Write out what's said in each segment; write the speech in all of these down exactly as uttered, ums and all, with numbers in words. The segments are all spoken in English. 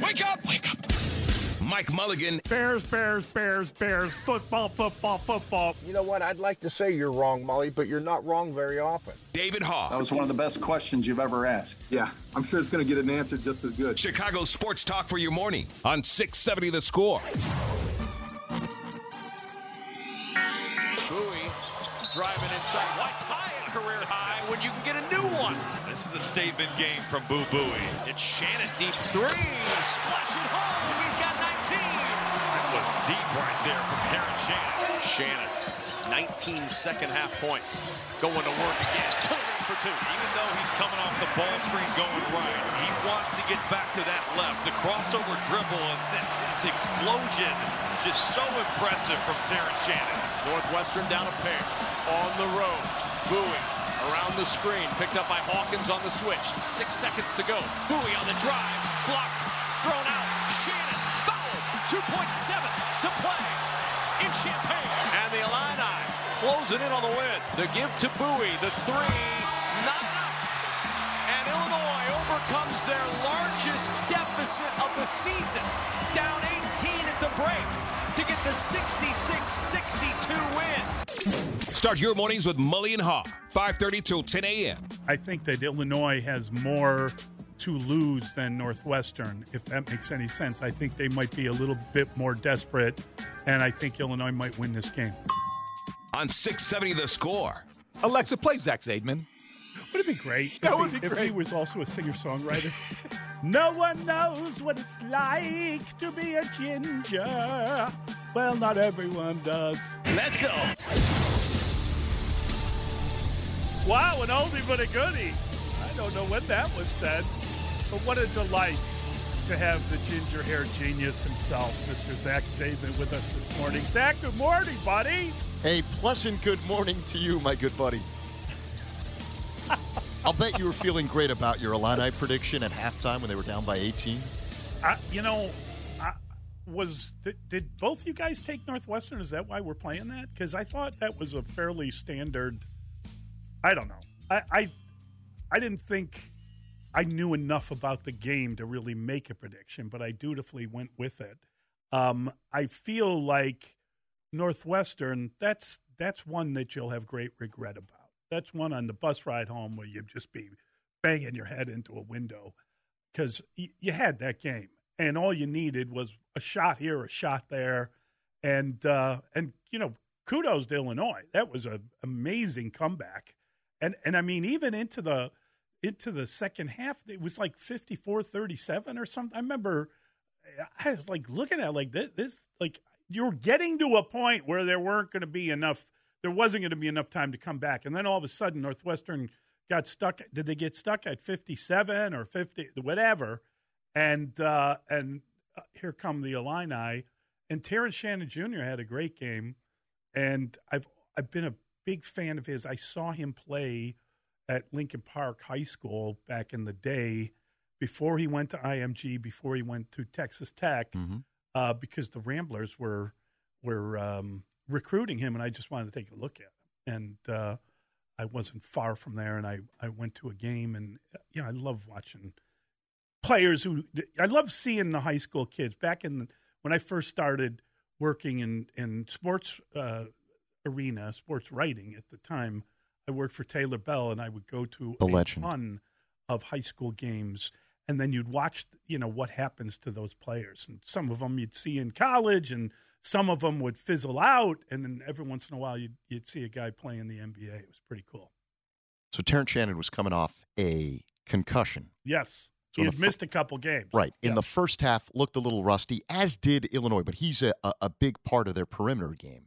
Wake up! Wake up! Mike Mulligan. Bears, Bears, Bears, Bears. Football, football, football. You know what? I'd like to say you're wrong, Mully, but you're not wrong very often. David Haw. That was one of the best questions you've ever asked. Yeah, I'm sure it's going to get an answer just as good. Chicago sports talk for your morning on six seventy The Score. Bowie driving inside. White tie a career high when you can get a new one. The statement game from Boo Buie. It's Shannon deep three. Splash it home. He's got nineteen. That was deep right there from Terrence Shannon. Shannon, nineteen second half points. Going to work again. Totally for two. Even though he's coming off the ball screen going right, he wants to get back to that left. The crossover dribble and then this explosion. Just so impressive from Terrence Shannon. Northwestern down a pair. On the road. Bowie. Around the screen, picked up by Hawkins on the switch. Six seconds to go. Bowie on the drive, blocked, thrown out. Shannon fouled. two point seven to play in Champaign. And the Illini closing in on the win. The give to Bowie, the three, not up. And Illinois overcomes their largest deficit of the season. Down eighteen at the break to get the sixty-six sixty-two win. Start your mornings with Mully and Haw, five thirty till ten a.m. I think that Illinois has more to lose than Northwestern, if that makes any sense. I think they might be a little bit more desperate, and I think Illinois might win this game. On six seventy The Score. Alexa, play Zach Zaidman. Would it be great that if, would he, be if great. he was also a singer-songwriter? No one knows what it's like to be a ginger. Well, not everyone does. Let's go. Wow, an oldie but a goodie. I don't know when that was said, but what a delight to have the ginger-haired genius himself, Mister Zach Zaidman, with us this morning. Zach, good morning, buddy. Hey, pleasant good morning to you, my good buddy. I'll bet you were feeling great about your Illini prediction at halftime when they were down by eighteen. Uh, you know, I, was th- did both you guys take Northwestern? Is that why we're playing that? Because I thought that was a fairly standard. I don't know. I, I I didn't think I knew enough about the game to really make a prediction, but I dutifully went with it. Um, I feel like Northwestern, that's that's one that you'll have great regret about. That's one on the bus ride home where you'd just be banging your head into a window because y- you had that game, and all you needed was a shot here, a shot there, and uh, and you know, kudos to Illinois. That was an amazing comeback. And and I mean, even into the into the second half, it was like fifty-four thirty-seven or something. I remember I was like looking at it like this, this like you're getting to a point where there weren't going to be enough, there wasn't going to be enough time to come back. And then all of a sudden, Northwestern got stuck. Did they get stuck at fifty-seven or fifty, whatever? And uh, and here come the Illini. And Terrence Shannon Junior had a great game, and I've I've been a big fan of his. I saw him play at Lincoln Park High School back in the day before he went to I M G, before he went to Texas Tech, mm-hmm. uh, because the Ramblers were were um, recruiting him, and I just wanted to take a look at him. And uh, I wasn't far from there, and I, I went to a game, and you know, I love watching players who – I love seeing the high school kids. Back in the, when I first started working in, in sports uh arena, sports writing at the time, I worked for Taylor Bell, and I would go to the a legend. ton of high school games, and then you'd watch, you know, what happens to those players. And some of them you'd see in college, and some of them would fizzle out, and then every once in a while you'd, you'd see a guy play in the N B A. It was pretty cool. So Terrence Shannon was coming off a concussion. Yes. So he had missed a couple games. Right. In yeah. the first half, looked a little rusty, as did Illinois, but he's a, a, a big part of their perimeter game.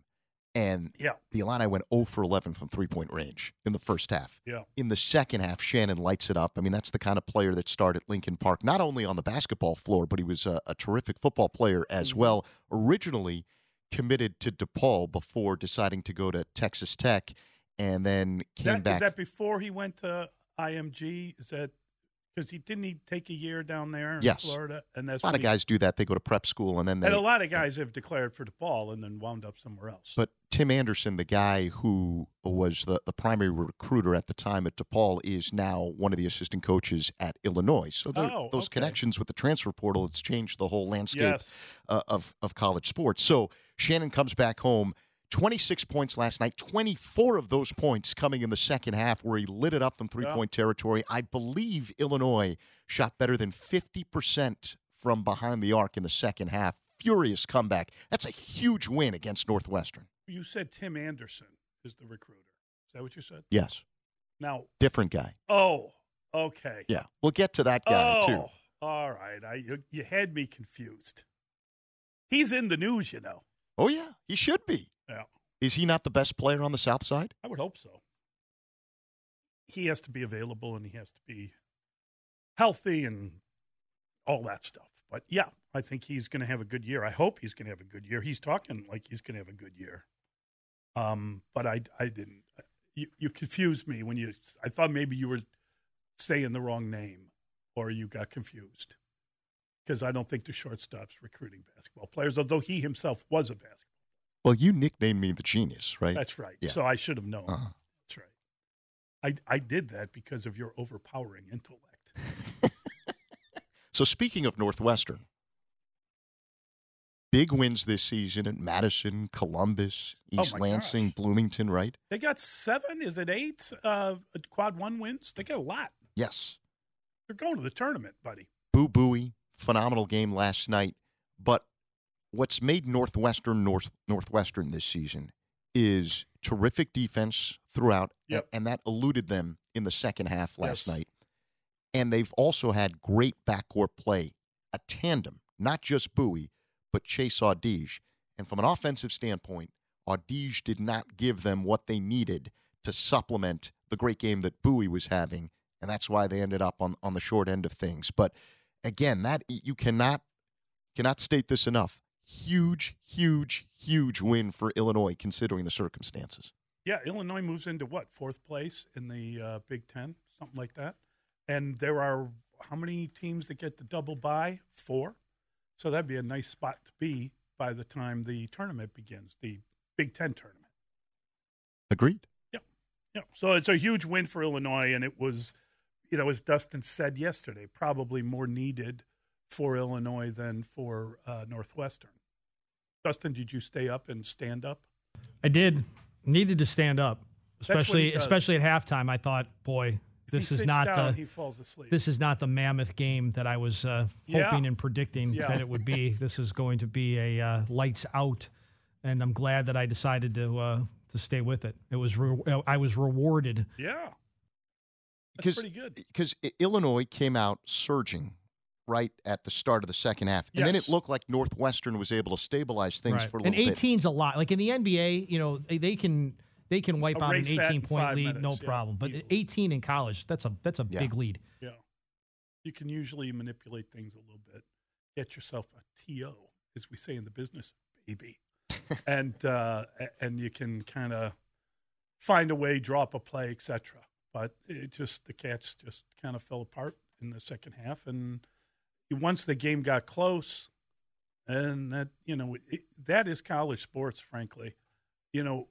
And yeah. the Illini went zero for eleven from three-point range in the first half. Yeah. In the second half, Shannon lights it up. I mean, that's the kind of player that started at Lincoln Park, not only on the basketball floor, but he was a, a terrific football player as mm-hmm. well. Originally committed to DePaul before deciding to go to Texas Tech, and then came that, back. Is that before he went to I M G? Is that... Because he didn't he take a year down there in yes. Florida? And that's a lot of he, guys do that. They go to prep school, and then they— And a lot of guys have declared for DePaul and then wound up somewhere else. But Tim Anderson, the guy who was the, the primary recruiter at the time at DePaul, is now one of the assistant coaches at Illinois. So oh, those okay. connections with the transfer portal, it's changed the whole landscape yes. uh, of, of college sports. So Shannon comes back home, twenty-six points last night, twenty-four of those points coming in the second half where he lit it up from three-point yeah. territory. I believe Illinois shot better than fifty percent from behind the arc in the second half. Furious comeback. That's a huge win against Northwestern. You said Tim Anderson is the recruiter. Is that what you said? Yes. Now, different guy. Oh, okay. Yeah, we'll get to that guy, oh, too. All right. I, you, you had me confused. He's in the news, you know. Oh, yeah. He should be. Yeah. Is he not the best player on the South Side? I would hope so. He has to be available, and he has to be healthy and all that stuff. But, yeah, I think he's going to have a good year. I hope he's going to have a good year. He's talking like he's going to have a good year. Um, but I, I didn't. You, you confused me when you – I thought maybe you were saying the wrong name or you got confused because I don't think the shortstop's recruiting basketball players, although he himself was a basketball player. Well, you nicknamed me the genius, right? That's right. Yeah. So I should have known. Uh-huh. That's right. I I did that because of your overpowering intellect. So speaking of Northwestern, big wins this season at Madison, Columbus, East oh Lansing, gosh. Bloomington, right? They got seven, is it eight uh, quad one wins? They got a lot. Yes. They're going to the tournament, buddy. Boo Buie, phenomenal game last night, but what's made Northwestern North, Northwestern this season is terrific defense throughout, yep. and that eluded them in the second half last yes. night. And they've also had great backcourt play, a tandem, not just Bowie, but Chase Audige. And from an offensive standpoint, Audige did not give them what they needed to supplement the great game that Bowie was having, and that's why they ended up on, on the short end of things. But, again, that you cannot cannot state this enough. Huge, huge, huge win for Illinois, considering the circumstances. Yeah, Illinois moves into, what, fourth place in the uh, Big Ten, something like that. And there are how many teams that get the double bye? Four. So that'd be a nice spot to be by the time the tournament begins, the Big Ten tournament. Agreed. Yeah, yeah. So it's a huge win for Illinois, and it was, you know, as Dustin said yesterday, probably more needed for Illinois than for uh, Northwestern. Dustin, did you stay up and stand up? I did. Needed to stand up, especially especially at halftime. I thought, boy, if this is not down, the he falls asleep. This is not the mammoth game that I was uh, hoping yeah. and predicting yeah. that it would be. This is going to be a uh, lights out, and I'm glad that I decided to uh, to stay with it. It was re- I was rewarded. Yeah, that's pretty good because Illinois came out surging right at the start of the second half. And yes. then it looked like Northwestern was able to stabilize things right. for a little bit. And eighteen's a lot. Like in the N B A, you know, they can they can wipe Erase out an eighteen-point lead, minutes, no yeah, problem. But easily. eighteen in college, that's a that's a yeah. big lead. Yeah. You can usually manipulate things a little bit. Get yourself a T O, as we say in the business, baby. and uh, and you can kind of find a way, drop a play, et cetera. But it just the Cats just kind of fell apart in the second half, and once the game got close, and that, you know, it, that is college sports, frankly. You know,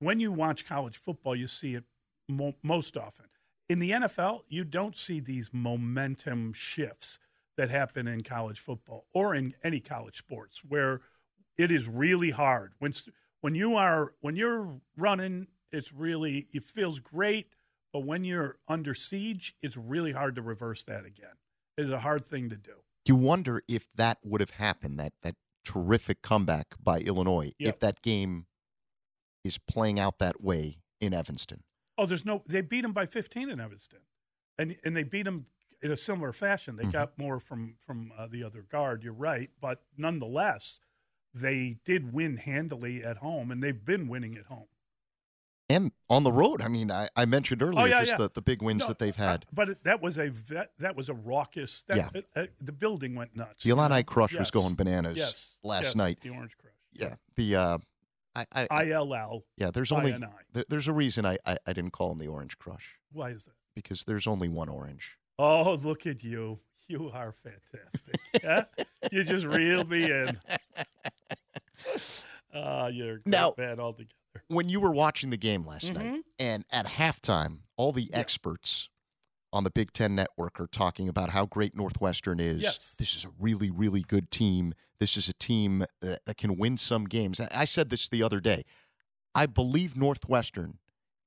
when you watch college football, you see it mo- most often. In the N F L, you don't see these momentum shifts that happen in college football or in any college sports where it is really hard. When, when, you are, when you're running, it's really, it feels great, but when you're under siege, it's really hard to reverse that again. is a hard thing to do. You wonder if that would have happened, that that terrific comeback by Illinois, yep. if that game is playing out that way in Evanston. Oh, there's no – they beat them by fifteen in Evanston, and and they beat them in a similar fashion. They mm-hmm. got more from, from uh, the other guard, you're right, but nonetheless, they did win handily at home, and they've been winning at home. And on the road, I mean, I, I mentioned earlier oh, yeah, just yeah. The, the big wins no, that they've had. Uh, but that was a that, that was a raucous. That, yeah. uh, uh, the building went nuts. The Illini Crush yes. was going bananas yes. last yes. night. The Orange Crush. Yeah. The uh, I, I, I L L. Yeah. There's only there, there's a reason I, I, I didn't call them the Orange Crush. Why is that? Because there's only one orange. Oh, look at you! You are fantastic. huh? You just reeled me in. Uh, you're now, bad altogether. When you were watching the game last mm-hmm. night, and at halftime, all the yeah. experts on the Big Ten Network are talking about how great Northwestern is. Yes. This is a really, really good team. This is a team that, that can win some games. I said this the other day. I believe Northwestern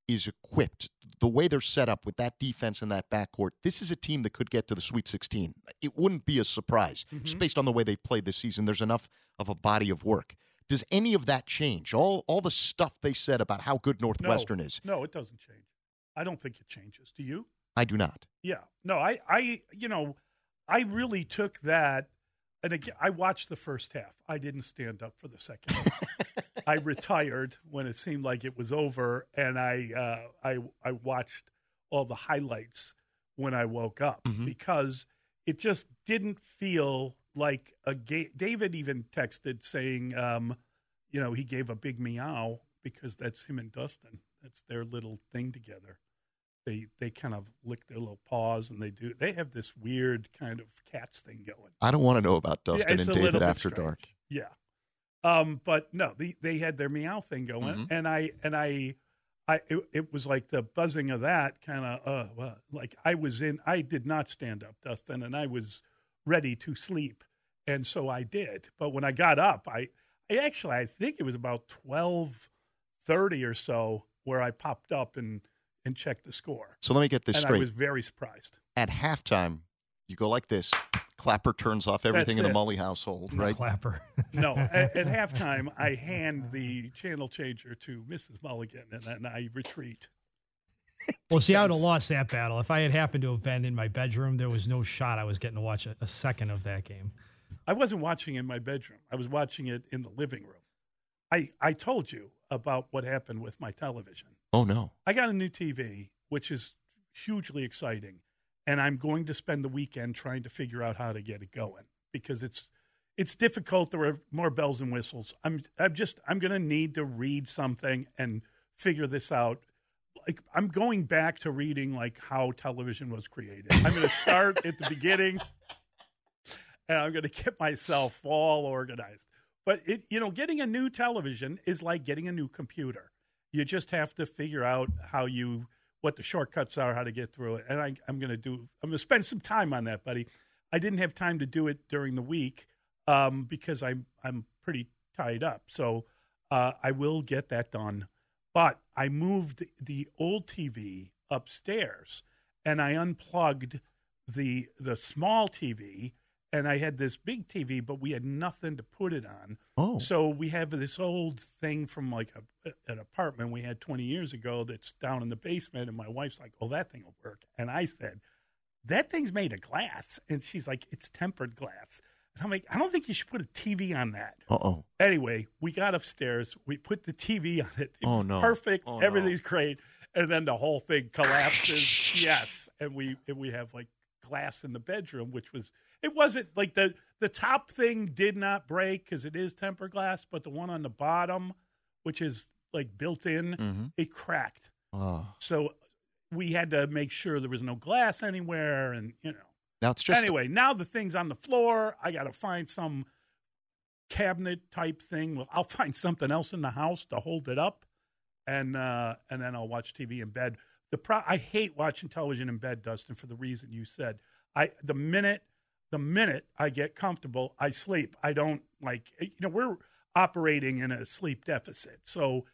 is equipped, the way they're set up with that defense and that backcourt, this is a team that could get to the Sweet sixteen. It wouldn't be a surprise. Mm-hmm. Just based on the way they've played this season, there's enough of a body of work. Does any of that change? All all the stuff they said about how good Northwestern no, is. No, it doesn't change. I don't think it changes. Do you? I do not. Yeah. No, I, I you know, I really took that, and again, I watched the first half. I didn't stand up for the second half. I retired when it seemed like it was over, and I uh, I, I watched all the highlights when I woke up mm-hmm. because it just didn't feel like a game. David even texted saying, um, you know, he gave a big meow because that's him and Dustin. That's their little thing together. They they kind of lick their little paws and they do. They have this weird kind of cats thing going. I don't want to know about Dustin yeah, and David after strange. dark. Yeah, um, but no, they they had their meow thing going, mm-hmm. and I and I I it, it was like the buzzing of that kind of uh, well, like I was in. I did not stand up, Dustin, and I was ready to sleep, and so I did. But when I got up, I, I actually I think it was about twelve thirty or so where I popped up and and checked the score. So let me get this and straight. I was very surprised. At halftime, you go like this. Clapper turns off everything That's in it. the Mully household, no, right? Clapper. No, at, at halftime, I hand the channel changer to Missus Mulligan, and, and I retreat. Well, see, I would have lost that battle. If I had happened to have been in my bedroom, there was no shot I was getting to watch a, a second of that game. I wasn't watching in my bedroom. I was watching it in the living room. I, I told you about what happened with my television. Oh, no. I got a new T V, which is hugely exciting, and I'm going to spend the weekend trying to figure out how to get it going because it's it's difficult. There are more bells and whistles. I'm I'm just I'm going to need to read something and figure this out. Like I'm going back to reading like how television was created. I'm going to start at the beginning, and I'm going to get myself all organized. But it, you know, getting a new television is like getting a new computer. You just have to figure out how you what the shortcuts are, how to get through it. And I, I'm going to do. I'm going to spend some time on that, buddy. I didn't have time to do it during the week um, because I'm I'm pretty tied up. So uh, I will get that done. But I moved the old T V upstairs, and I unplugged the the small T V, and I had this big T V, but we had nothing to put it on. Oh. So we have this old thing from like a, an apartment we had twenty years ago that's down in the basement, and my wife's like, oh, that thing will work. And I said, that thing's made of glass. And she's like, it's tempered glass. And I'm like, I don't think you should put a T V on that. Uh-oh. Anyway, we got upstairs. We put the T V on it. It oh, was no. perfect. Oh, Everything's no. great. And then the whole thing collapses. Yes. And we and we have, like, glass in the bedroom, which was – it wasn't – like, the, the top thing did not break because it is tempered glass, but the one on the bottom, which is, like, built in, mm-hmm. it cracked. Oh. So we had to make sure there was no glass anywhere and, you know. Now it's just anyway, a- now the thing's on the floor. I got to find some cabinet-type thing. Well, I'll find something else in the house to hold it up, and uh, and then I'll watch T V in bed. The pro- I hate watching television in bed, Dustin, for the reason you said. I the minute the minute I get comfortable, I sleep. I don't like – you know, we're operating in a sleep deficit, so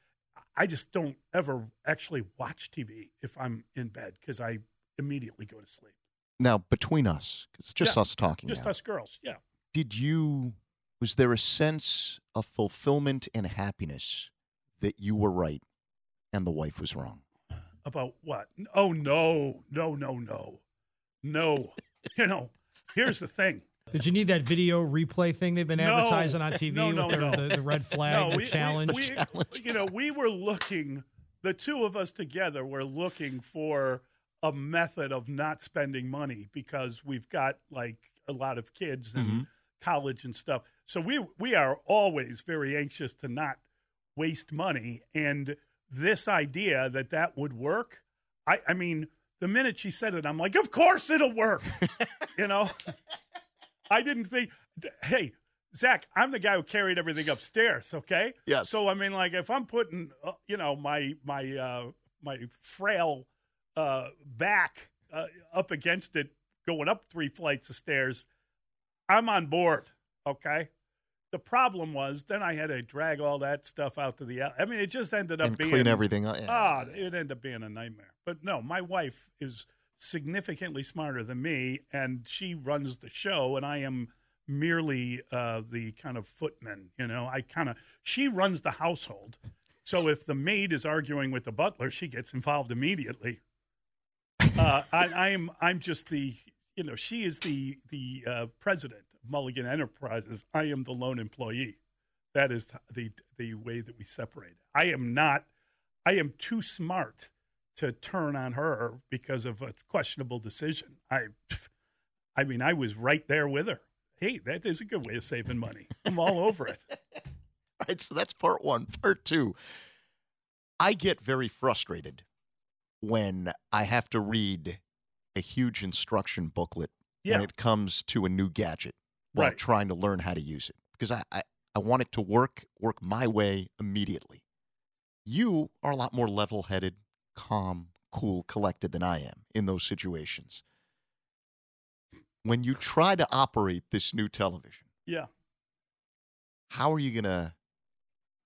I just don't ever actually watch T V if I'm in bed because I immediately go to sleep. Now, between us, it's just yeah, us talking Just now. us girls, yeah. Did you, was there a sense of fulfillment and happiness that you were right and the wife was wrong? About what? Oh, no, no, no, no, no. You know, here's the thing. Did you need that video replay thing they've been no, advertising on T V no, no, with their, no. the, the red flag, no, the we, challenge? We, we, you know, we were looking, the two of us together were looking for a method of not spending money because we've got, like, a lot of kids and mm-hmm. college and stuff. So we we are always very anxious to not waste money. And this idea that that would work, I, I mean, the minute she said it, I'm like, of course it'll work, you know? I didn't think, hey, Zach, I'm the guy who carried everything upstairs, okay? Yes. So, I mean, like, if I'm putting, uh, you know, my my uh, my frail uh, back uh, up against it going up three flights of stairs, I'm on board, okay? The problem was then I had to drag all that stuff out to the – I mean, it just ended up and being – clean everything up. Yeah. Oh, it ended up being a nightmare. But, no, my wife is – significantly smarter than me, and she runs the show, and I am merely uh, the kind of footman, you know. I kind of she runs the household, so if the maid is arguing with the butler, she gets involved immediately. Uh, I, I'm I'm just the you know she is the the uh, president of Mulligan Enterprises. I am the lone employee. That is the the way that we separate. I am not. I am too smart to turn on her because of a questionable decision. I I mean, I was right there with her. Hey, that is a good way of saving money. I'm all over it. All right, so that's part one. Part two, I get very frustrated when I have to read a huge instruction booklet yeah. when it comes to a new gadget while right. trying to learn how to use it. Because I, I, I want it to work, work my way immediately. You are a lot more level-headed, calm, cool, collected than I am in those situations. When you try to operate this new television, yeah, how are you gonna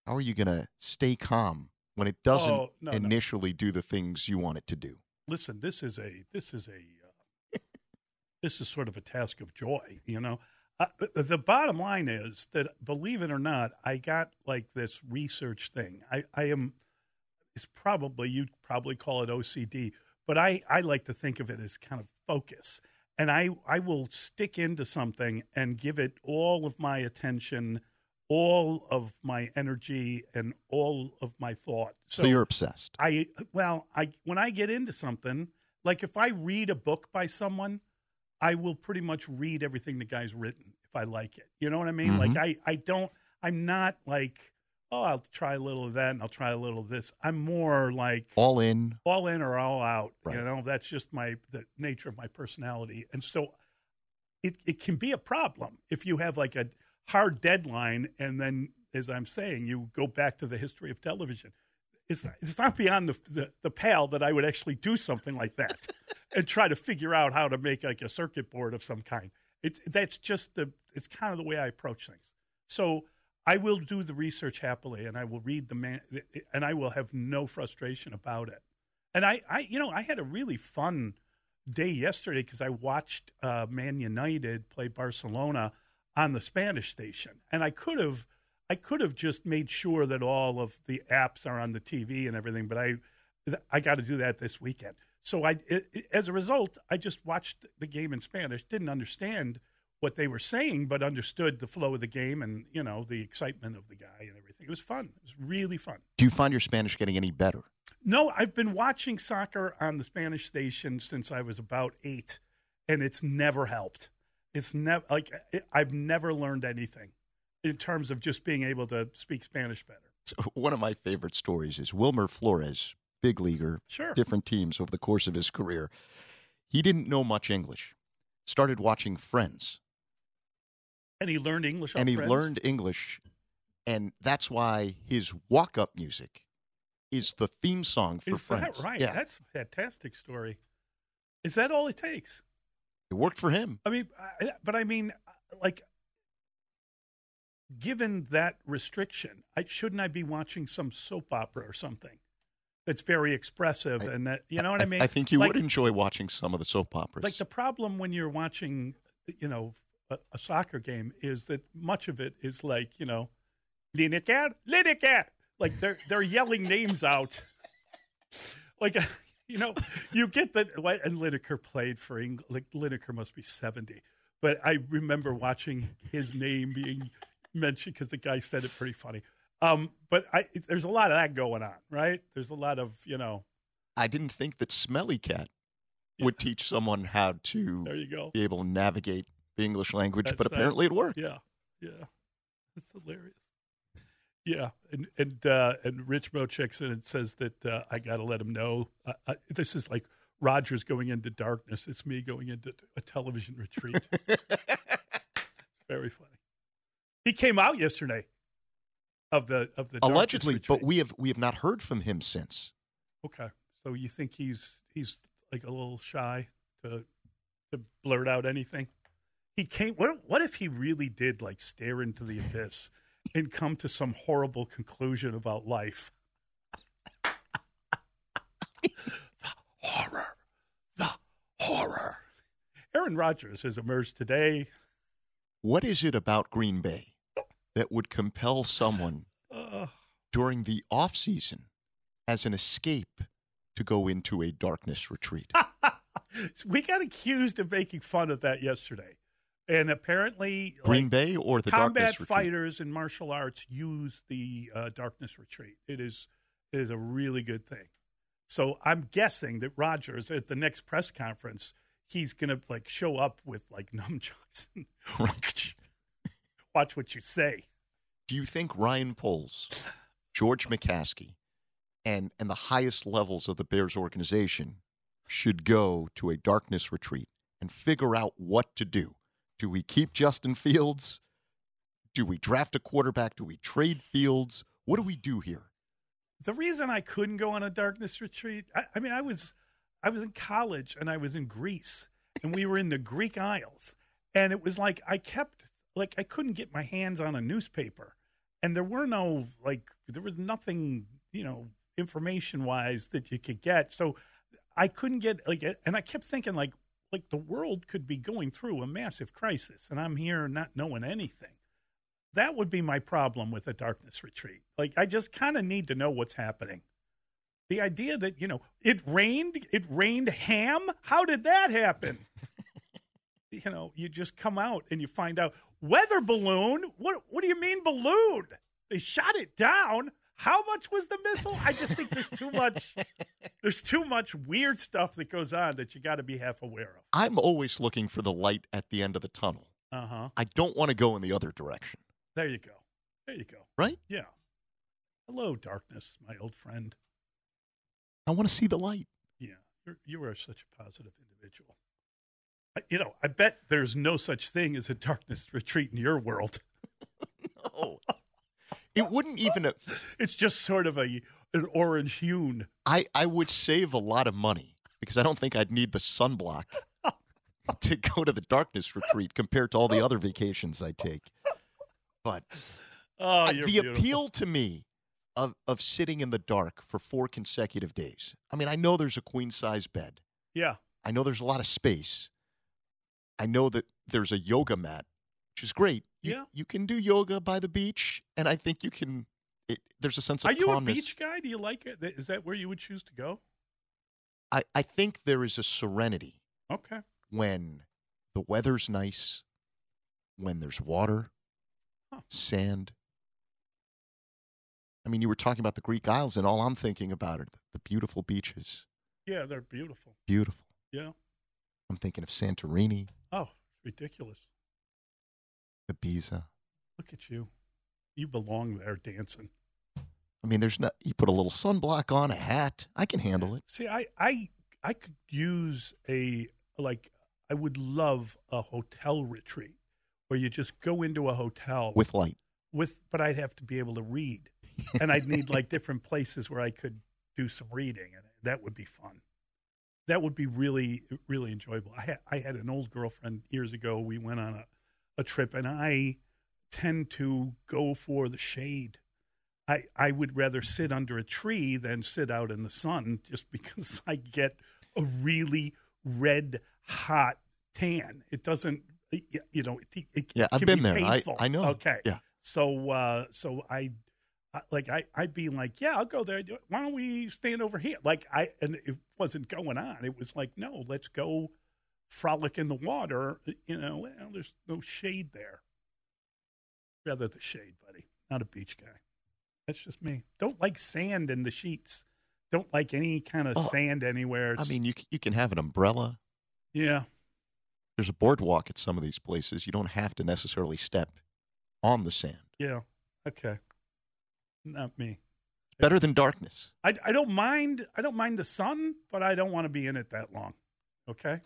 how are you gonna stay calm when it doesn't oh, no, initially no. do the things you want it to do? Listen, this is a this is a uh, this is sort of a task of joy, you know. Uh, the bottom line is that, believe it or not, I got like this research thing. I I am. It's probably, you'd probably call it O C D, but I, I like to think of it as kind of focus. And I, I will stick into something and give it all of my attention, all of my energy, and all of my thought. So, so you're obsessed. I Well, I when I get into something, like if I read a book by someone, I will pretty much read everything the guy's written if I like it. You know what I mean? Mm-hmm. Like I, I don't, I'm not like, oh, I'll try a little of that and I'll try a little of this. I'm more like all in, all in or all out. Right. You know, that's just my the nature of my personality, and so it it can be a problem if you have like a hard deadline, and then, as I'm saying, you go back to the history of television. It's not, it's not beyond the, the the pale that I would actually do something like that and try to figure out how to make like a circuit board of some kind. It that's just the it's kind of the way I approach things. So I will do the research happily, and I will read the man, and I will have no frustration about it. And I, I you know, I had a really fun day yesterday because I watched uh, Man United play Barcelona on the Spanish station, and I could have, I could have just made sure that all of the apps are on the T V and everything, but I, I got to do that this weekend. So I, it, it, as a result, I just watched the game in Spanish, didn't understand what they were saying, but understood the flow of the game and, you know, the excitement of the guy and everything. It was fun. It was really fun. Do you find your Spanish getting any better? No, I've been watching soccer on the Spanish station since I was about eight, and it's never helped. It's never like it, I've never learned anything in terms of just being able to speak Spanish better. So one of my favorite stories is Wilmer Flores, big leaguer, sure. different teams over the course of his career. He didn't know much English, started watching Friends. And he learned English on And he Friends. learned English, and that's why his walk-up music is the theme song for is Friends. Is that right? Yeah. That's a fantastic story. Is that all it takes? It worked for him. I mean, but I mean, like, given that restriction, I, shouldn't I be watching some soap opera or something? it's very expressive. I, and that, you know what I, I mean? I think you like, would enjoy watching some of the soap operas. Like the problem when you're watching, you know, a, a soccer game is that much of it is like, you know, Lineker, Lineker. Like they're they're yelling names out. Like, you know, you get that. And Lineker played for England. Like Lineker must be seventy. But I remember watching his name being mentioned because the guy said it pretty funny. Um, but I, there's a lot of that going on, right? There's a lot of, you know. I didn't think that Smelly Cat yeah. would teach someone how to there you go. be able to navigate the English language, That's but that. apparently it worked. Yeah, yeah. That's hilarious. Yeah, and and, uh, and Rich Mo checks in and says that uh, I got to let him know. Uh, I, this is like Rogers going into darkness. It's me going into a television retreat. Very funny. He came out yesterday. Of the of the allegedly, but we have we have not heard from him since. Okay, so you think he's he's like a little shy to to blurt out anything? He came. What what if he really did like stare into the abyss and come to some horrible conclusion about life? The horror, the horror. Aaron Rodgers has emerged today. What is it about Green Bay that would compel someone uh, during the off season as an escape to go into a darkness retreat? We got accused of making fun of that yesterday. And apparently Green like, Bay or the combat darkness fighters retreat? And martial arts use the uh, darkness retreat. It is, it is a really good thing. So I'm guessing that Rodgers at the next press conference, he's going to like show up with like nunchucks. Right. Watch what you say. Do you think Ryan Poles, George McCaskey, and and the highest levels of the Bears organization should go to a darkness retreat and figure out what to do? Do we keep Justin Fields? Do we draft a quarterback? Do we trade Fields? What do we do here? The reason I couldn't go on a darkness retreat, I, I mean, I was I was in college and I was in Greece and we were in the Greek Isles, and it was like I kept. Like, I couldn't get my hands on a newspaper, and there were no, like, there was nothing, you know, information-wise that you could get. So I couldn't get, like, and I kept thinking, like, like the world could be going through a massive crisis, and I'm here not knowing anything. That would be my problem with a darkness retreat. Like, I just kind of need to know what's happening. The idea that, you know, it rained, it rained ham? How did that happen? You know, you just come out and you find out, weather balloon? What What do you mean balloon? They shot it down. How much was the missile? I just think there's too much. There's too much weird stuff that goes on that you got to be half aware of. I'm always looking for the light at the end of the tunnel. Uh-huh. I don't want to go in the other direction. There you go. There you go. Right? Yeah. Hello, darkness, my old friend. I want to see the light. Yeah. You're, you are such a positive individual. You know, I bet there's no such thing as a darkness retreat in your world. No. It wouldn't even... A, it's just sort of a an orange hue. I, I would save a lot of money because I don't think I'd need the sunblock to go to the darkness retreat compared to all the other vacations I take. But oh, the beautiful. appeal to me of, of sitting in the dark for four consecutive days. I mean, I know there's a queen-size bed. Yeah. I know there's a lot of space. I know that there's a yoga mat, which is great. You, yeah. You can do yoga by the beach, and I think you can it, – there's a sense of calmness. Are you a beach guy? Do you like it? Is that where you would choose to go? I, I think there is a serenity. Okay. When the weather's nice, when there's water, huh. sand. I mean, you were talking about the Greek Isles, and all I'm thinking about are the, the beautiful beaches. Yeah, they're beautiful. Beautiful. Yeah. I'm thinking of Santorini. Oh, it's ridiculous. Ibiza. Look at you. You belong there dancing. I mean, there's not. You put a little sunblock on, a hat. I can handle it. See, I, I, I could use a, like, I would love a hotel retreat where you just go into a hotel. With light. With, but I'd have to be able to read. And I'd need, like, different places where I could do some reading. And that would be fun. That would be really, really enjoyable. I had, I had an old girlfriend years ago. We went on a, a trip, and I tend to go for the shade. I, I would rather sit under a tree than sit out in the sun just because I get a really red hot tan. It doesn't, you know, it, it yeah, can I've been be there. Painful. I, I know. Okay. Yeah. So, uh, so I, like, I, I'd be like, yeah, I'll go there. Why don't we stand over here? Like I, and it wasn't going on. It was like, no, let's go frolic in the water. You know, well, there's no shade there. Rather the shade, buddy. Not a beach guy. That's just me. Don't like sand in the sheets. Don't like any kind of oh, sand anywhere. It's, I mean, you you can have an umbrella. Yeah. There's a boardwalk at some of these places. You don't have to necessarily step on the sand. Yeah. Okay. Not me. Better than darkness. I, I don't mind. I don't mind the sun, but I don't want to be in it that long. Okay.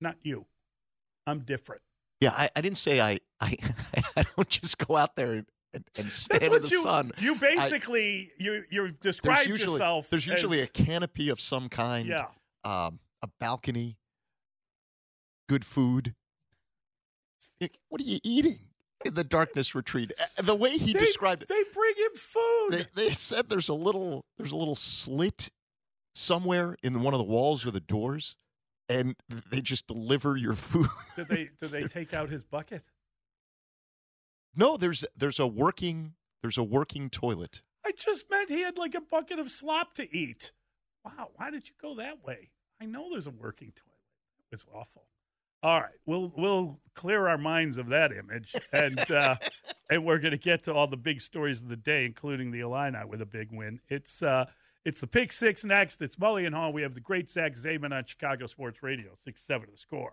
Not you. I'm different. Yeah, I, I didn't say I, I. I don't just go out there and, and, and stand in the you, sun. You basically I, you you describe usually, yourself. There's usually as, a canopy of some kind. Yeah. Um, a balcony. Good food. What are you eating? In the darkness retreat, the way he they, described it, they bring him food. They, they said there's a little, there's a little slit somewhere in one of the walls or the doors, and they just deliver your food. Did they? Did they take out his bucket? No, there's there's a working there's a working toilet. I just meant he had like a bucket of slop to eat. Wow, why did you go that way? I know there's a working toilet. It's awful. All right, we'll we'll clear our minds of that image, and uh, and we're going to get to all the big stories of the day, including the Illini with a big win. It's uh, it's the Pick Six next. It's Mully and Hall. We have the great Zach Zaidman on Chicago Sports Radio, six seventy The Score.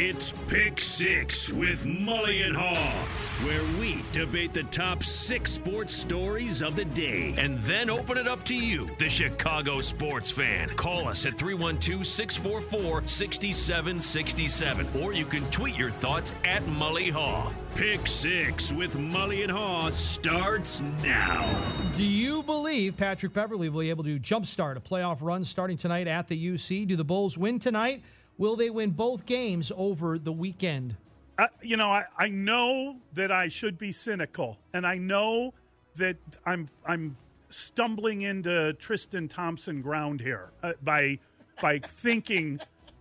It's Pick Six with Mully and Haw, where we debate the top six sports stories of the day and then open it up to you, the Chicago sports fan. Call us at three one two, six four four, six seven six seven, or you can tweet your thoughts at Mully Haw. Pick Six with Mully and Haw starts now. Do you believe Patrick Beverley will be able to jumpstart a playoff run starting tonight at the U C? Do the Bulls win tonight? Will they win both games over the weekend? Uh, you know, I, I know that I should be cynical, and I know that I'm I'm stumbling into Tristan Thompson ground here uh, by by thinking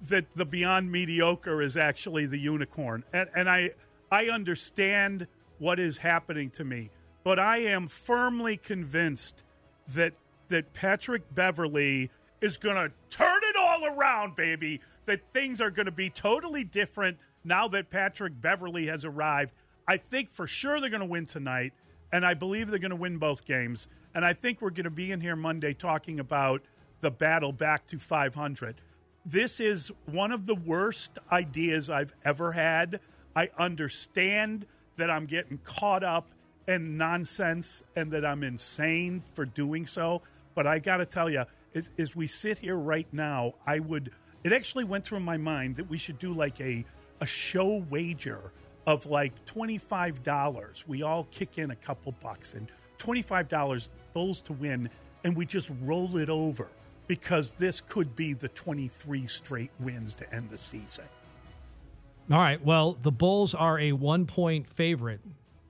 that the beyond mediocre is actually the unicorn. And, and I I understand what is happening to me, but I am firmly convinced that that Patrick Beverley is going to turn it all around, baby. That things are going to be totally different now that Patrick Beverley has arrived. I think for sure they're going to win tonight. and I believe they're going to win both games. And I think we're going to be in here Monday talking about the battle back to five hundred. This is one of the worst ideas I've ever had. I understand that I'm getting caught up in nonsense and that I'm insane for doing so. But I got to tell you, as, as we sit here right now, I would – it actually went through my mind that we should do like a, a show wager of like twenty-five dollars. We all kick in a couple bucks and twenty-five dollars Bulls to win, and we just roll it over because this could be the twenty-three straight wins to end the season. All right. Well, the Bulls are a one-point favorite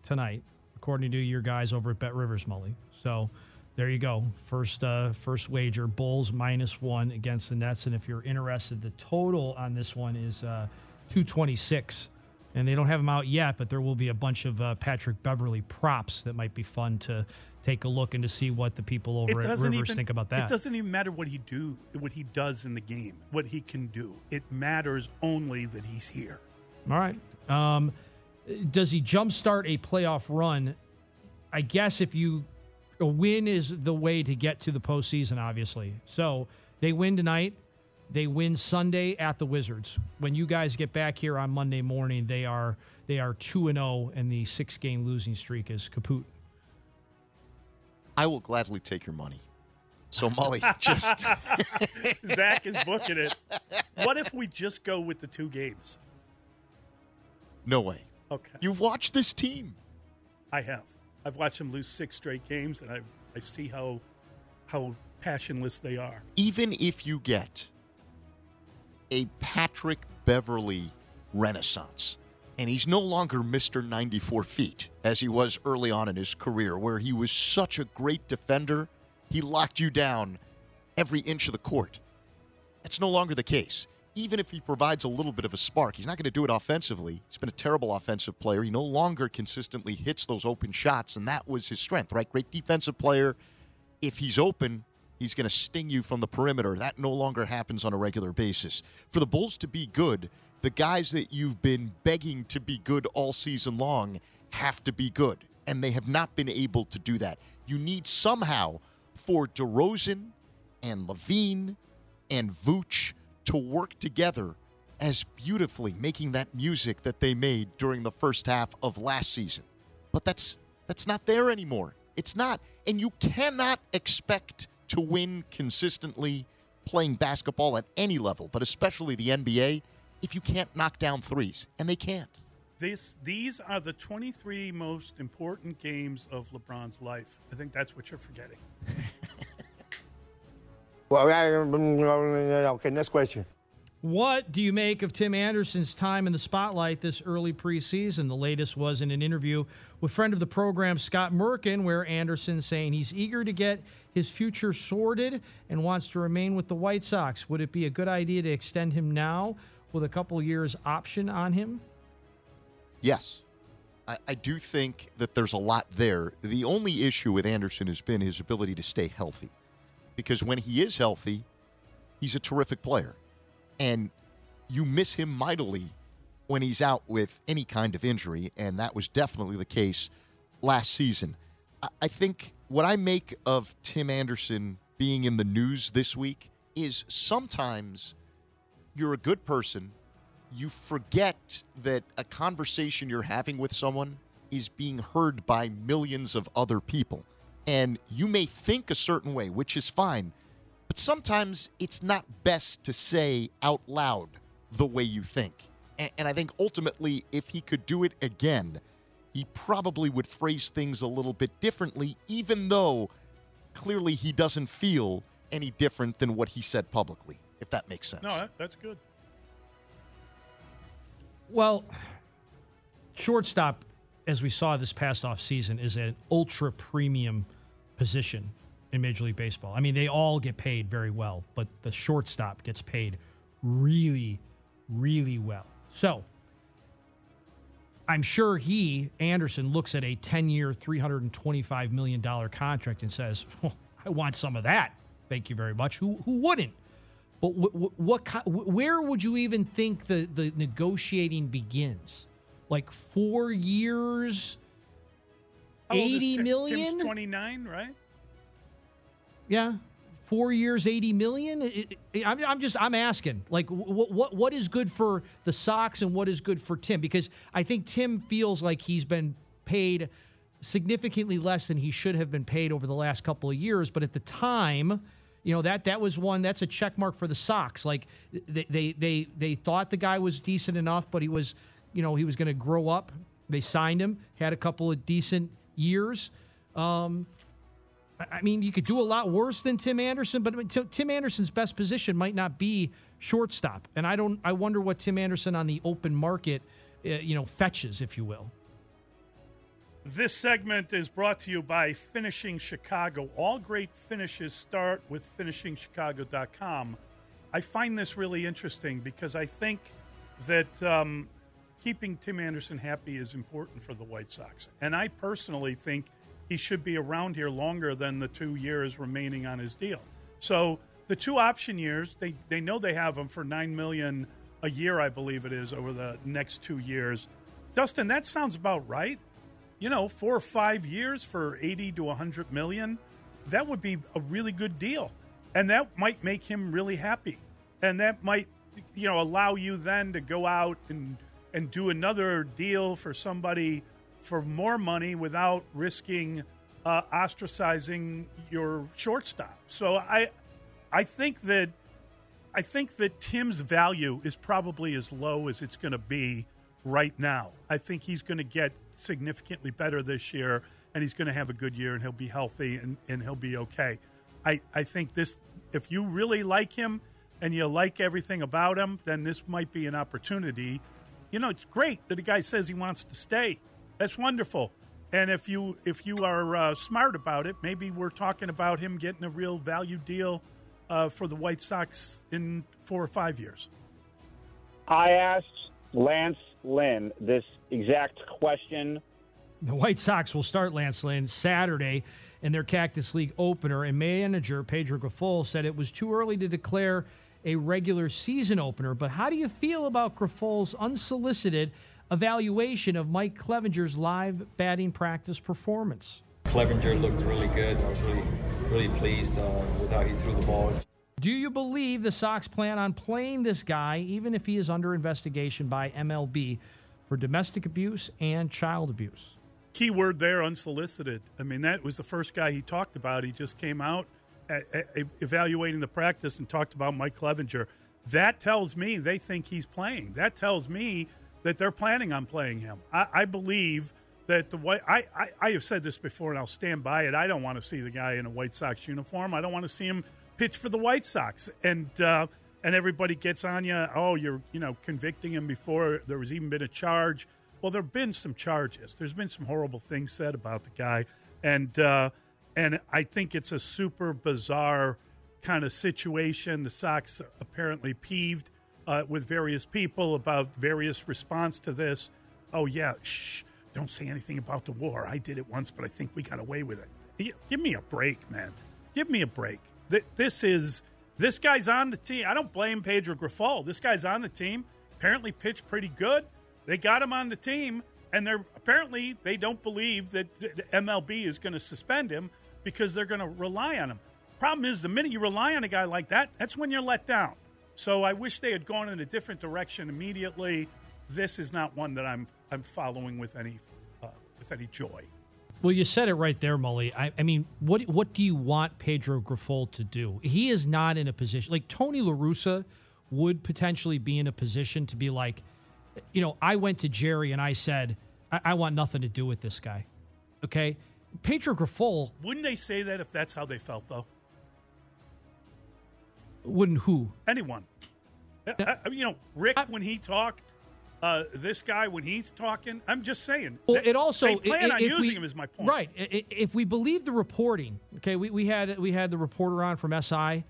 tonight, according to your guys over at Bet Rivers, Mully. So there you go. First, uh, first wager, Bulls minus one against the Nets. And if you're interested, the total on this one is uh, two twenty-six. And they don't have them out yet, but there will be a bunch of uh, Patrick Beverley props that might be fun to take a look and to see what the people over at Rivers even, think about that. It doesn't even matter what he do, what he does in the game, what he can do. It matters only that he's here. All right. Um, does he jumpstart a playoff run? I guess if you a win is the way to get to the postseason, obviously. So they win tonight. They win Sunday at the Wizards. When you guys get back here on Monday morning, they are they are two and oh, and the six-game losing streak is kaput. I will gladly take your money. So, Mully, just... Zach is booking it. What if we just go with the two games? No way. Okay. You've watched this team. I have. I've watched them lose six straight games, and I've, I see how how passionless they are. Even if you get a Patrick Beverley renaissance, and he's no longer Mister ninety-four feet as he was early on in his career, where he was such a great defender, he locked you down every inch of the court. That's no longer the case. Even if he provides a little bit of a spark, he's not going to do it offensively. He's been a terrible offensive player. He no longer consistently hits those open shots, and that was his strength, right? Great defensive player. If he's open, he's going to sting you from the perimeter. That no longer happens on a regular basis. For the Bulls to be good, the guys that you've been begging to be good all season long have to be good, and they have not been able to do that. You need somehow for DeRozan and LaVine and Vooch to work together as beautifully, making that music that they made during the first half of last season. But that's that's not there anymore. It's not. And you cannot expect to win consistently playing basketball at any level, but especially the N B A, if you can't knock down threes. And they can't. This, these are the twenty-three most important games of LeBron's life. I think that's what you're forgetting. Well, okay, next question. What do you make of Tim Anderson's time in the spotlight this early preseason? The latest was in an interview with friend of the program, Scott Merkin, where Anderson saying he's eager to get his future sorted and wants to remain with the White Sox. Would it be a good idea to extend him now with a couple years option on him? Yes. I, I do think that there's a lot there. The only issue with Anderson has been his ability to stay healthy, because when he is healthy, he's a terrific player. And you miss him mightily when he's out with any kind of injury, and that was definitely the case last season. I think what I make of Tim Anderson being in the news this week is sometimes you're a good person, you forget that a conversation you're having with someone is being heard by millions of other people. And you may think a certain way, which is fine, but sometimes it's not best to say out loud the way you think. And, and I think ultimately, if he could do it again, he probably would phrase things a little bit differently, even though clearly he doesn't feel any different than what he said publicly, if that makes sense. No, that's good. Well, shortstop, as we saw this past offseason, is an ultra premium position in Major League Baseball. I mean, they all get paid very well, but the shortstop gets paid really, really well. So I'm sure he, Anderson, looks at a ten-year, three hundred twenty-five million dollars contract and says, oh, I want some of that. Thank you very much. Who who wouldn't? But wh- wh- what? Wh- where would you even think the, the negotiating begins? Like four years, eighty million. Tim's twenty-nine, right? Yeah, four years, eighty million. It, it, I'm, I'm just, I'm asking, like, what, what, what is good for the Sox and what is good for Tim? Because I think Tim feels like he's been paid significantly less than he should have been paid over the last couple of years. But at the time, you know, that that was one, that's a check mark for the Sox. Like they they they, they thought the guy was decent enough, but he was, you know, he was going to grow up. They signed him, had a couple of decent years. Um, I mean, you could do a lot worse than Tim Anderson, but I mean, t- Tim Anderson's best position might not be shortstop. And I don't, I wonder what Tim Anderson on the open market, uh, you know, fetches, if you will. This segment is brought to you by Finishing Chicago. All great finishes start with finishing chicago dot com. I find this really interesting because I think that um, keeping Tim Anderson happy is important for the White Sox. And I personally think he should be around here longer than the two years remaining on his deal. So the two option years, they, they know they have him for nine million dollars a year, I believe it is, over the next two years. Dustin, that sounds about right. You know, four or five years for eighty to one hundred million dollars, that would be a really good deal. And that might make him really happy. And that might, you know, allow you then to go out and, and do another deal for somebody for more money without risking uh, ostracizing your shortstop. So I, I think that, I think that Tim's value is probably as low as it's going to be right now. I think he's going to get significantly better this year, and he's going to have a good year, and he'll be healthy, and, and he'll be okay. I, I think this, if you really like him and you like everything about him, then this might be an opportunity. You know, it's great that a guy says he wants to stay. That's wonderful. And if you if you are uh, smart about it, maybe we're talking about him getting a real value deal uh, for the White Sox in four or five years. I asked Lance Lynn this exact question. The White Sox will start Lance Lynn Saturday in their Cactus League opener, and manager Pedro Grifol said it was too early to declare a regular season opener. But how do you feel about Grifol's unsolicited evaluation of Mike Clevenger's live batting practice performance? Clevenger looked really good. I was really, really pleased uh, with how he threw the ball. Do you believe the Sox plan on playing this guy, even if he is under investigation by M L B for domestic abuse and child abuse? Key word there, unsolicited. I mean, that was the first guy he talked about. He just came out at, at evaluating the practice and talked about Mike Clevenger. That tells me they think he's playing. That tells me that they're planning on playing him. I, I believe that the White I, I, I have said this before, and I'll stand by it. I don't want to see the guy in a White Sox uniform. I don't want to see him pitch for the White Sox. And uh, and everybody gets on you, oh, you're you know convicting him before there was even been a charge. Well, there have been some charges. There's been some horrible things said about the guy. And, uh, and I think it's a super bizarre kind of situation. The Sox apparently peeved Uh, with various people about various response to this. Oh, yeah, shh, don't say anything about the war. I did it once, but I think we got away with it. Give me a break, man. Give me a break. Th- this is, this guy's on the team. I don't blame Pedro Grifol. This guy's on the team. Apparently pitched pretty good. They got him on the team, and they're apparently they don't believe that the M L B is going to suspend him because they're going to rely on him. Problem is, the minute you rely on a guy like that, that's when you're let down. So I wish they had gone in a different direction immediately. This is not one that I'm I'm following with any uh, with any joy. Well, you said it right there, Mully. I, I mean, what what do you want Pedro Grifol to do? He is not in a position like Tony La Russa would potentially be in a position to be like, you know, I went to Jerry and I said I, I want nothing to do with this guy. Okay, Pedro Grifol. Wouldn't they say that if that's how they felt though? Wouldn't who? Anyone. I, I, you know, Rick, I, when he talked, uh, this guy, when he's talking, I'm just saying. Well, it also, they plan it, on using we, him is my point. Right. If we believe the reporting, okay, we, we had we had the reporter on from S I,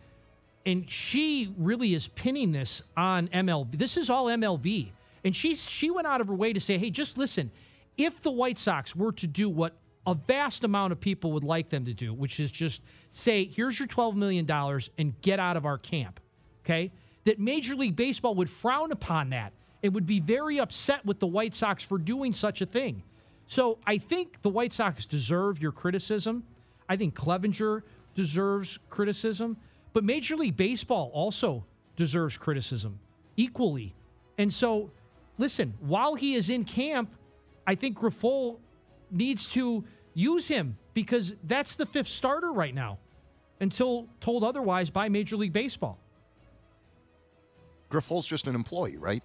and she really is pinning this on M L B. This is all M L B. And she's, she went out of her way to say, hey, just listen, if the White Sox were to do what a vast amount of people would like them to do, which is just say, here's your twelve million dollars and get out of our camp, okay? That Major League Baseball would frown upon that. It would be very upset with the White Sox for doing such a thing. So I think the White Sox deserve your criticism. I think Clevinger deserves criticism. But Major League Baseball also deserves criticism equally. And so, listen, while he is in camp, I think Grifol needs to use him because that's the fifth starter right now until told otherwise by Major League Baseball. Grifol's just an employee, right?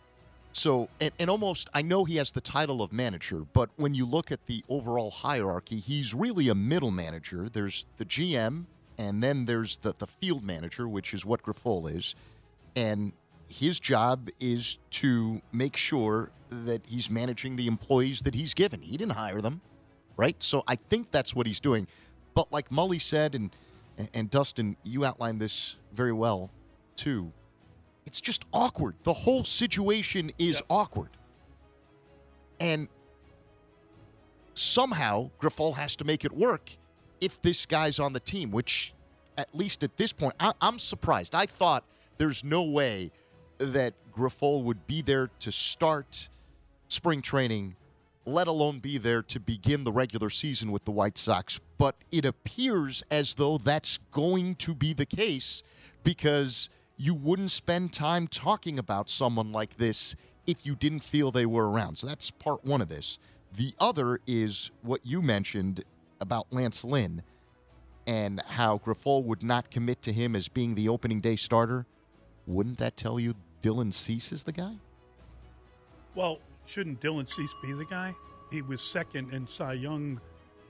So, and, and almost, I know he has the title of manager, but when you look at the overall hierarchy, he's really a middle manager. There's the G M, and then there's the, the field manager, which is what Grifol is. And his job is to make sure that he's managing the employees that he's given. He didn't hire them, right? So I think that's what he's doing. But like Mully said, and, and Dustin, you outlined this very well, too, it's just awkward. The whole situation is yep. awkward. And somehow Grifol has to make it work if this guy's on the team, which at least at this point, I, I'm surprised. I thought there's no way that Grifol would be there to start spring training, let alone be there to begin the regular season with the White Sox. But it appears as though that's going to be the case because you wouldn't spend time talking about someone like this if you didn't feel they were around. So that's part one of this. The other is what you mentioned about Lance Lynn and how Grifol would not commit to him as being the opening day starter. Wouldn't that tell you Dylan Cease is the guy? Well, shouldn't Dylan Cease be the guy? He was second in Cy Young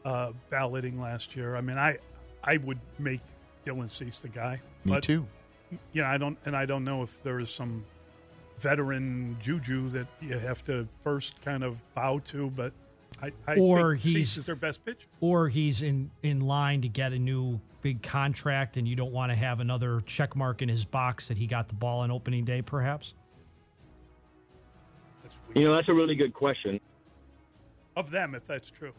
uh, balloting last year. I mean, I I would make Dylan Cease the guy. Me but- too. Yeah, I don't, and I don't know if there is some veteran juju that you have to first kind of bow to, but I, I or think he's, Cease is their best pitcher. Or he's in, in line to get a new big contract, and you don't want to have another check mark in his box that he got the ball on opening day, perhaps? That's weird. You know, that's a really good question. Of them, if that's true.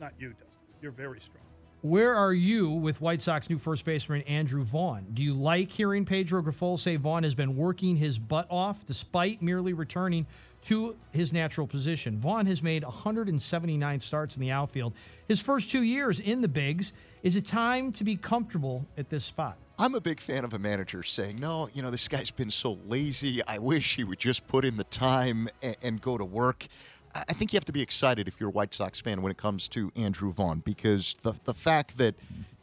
Not you, Dustin. You're very strong. Where are you with White Sox new first baseman Andrew Vaughn? Do you like hearing Pedro Grifol say Vaughn has been working his butt off despite merely returning to his natural position? Vaughn has made one hundred seventy-nine starts in the outfield. His first two years in the bigs. Is it time to be comfortable at this spot? I'm a big fan of a manager saying, no, you know, this guy's been so lazy. I wish he would just put in the time and, and go to work. I think you have to be excited if you're a White Sox fan when it comes to Andrew Vaughn because the the fact that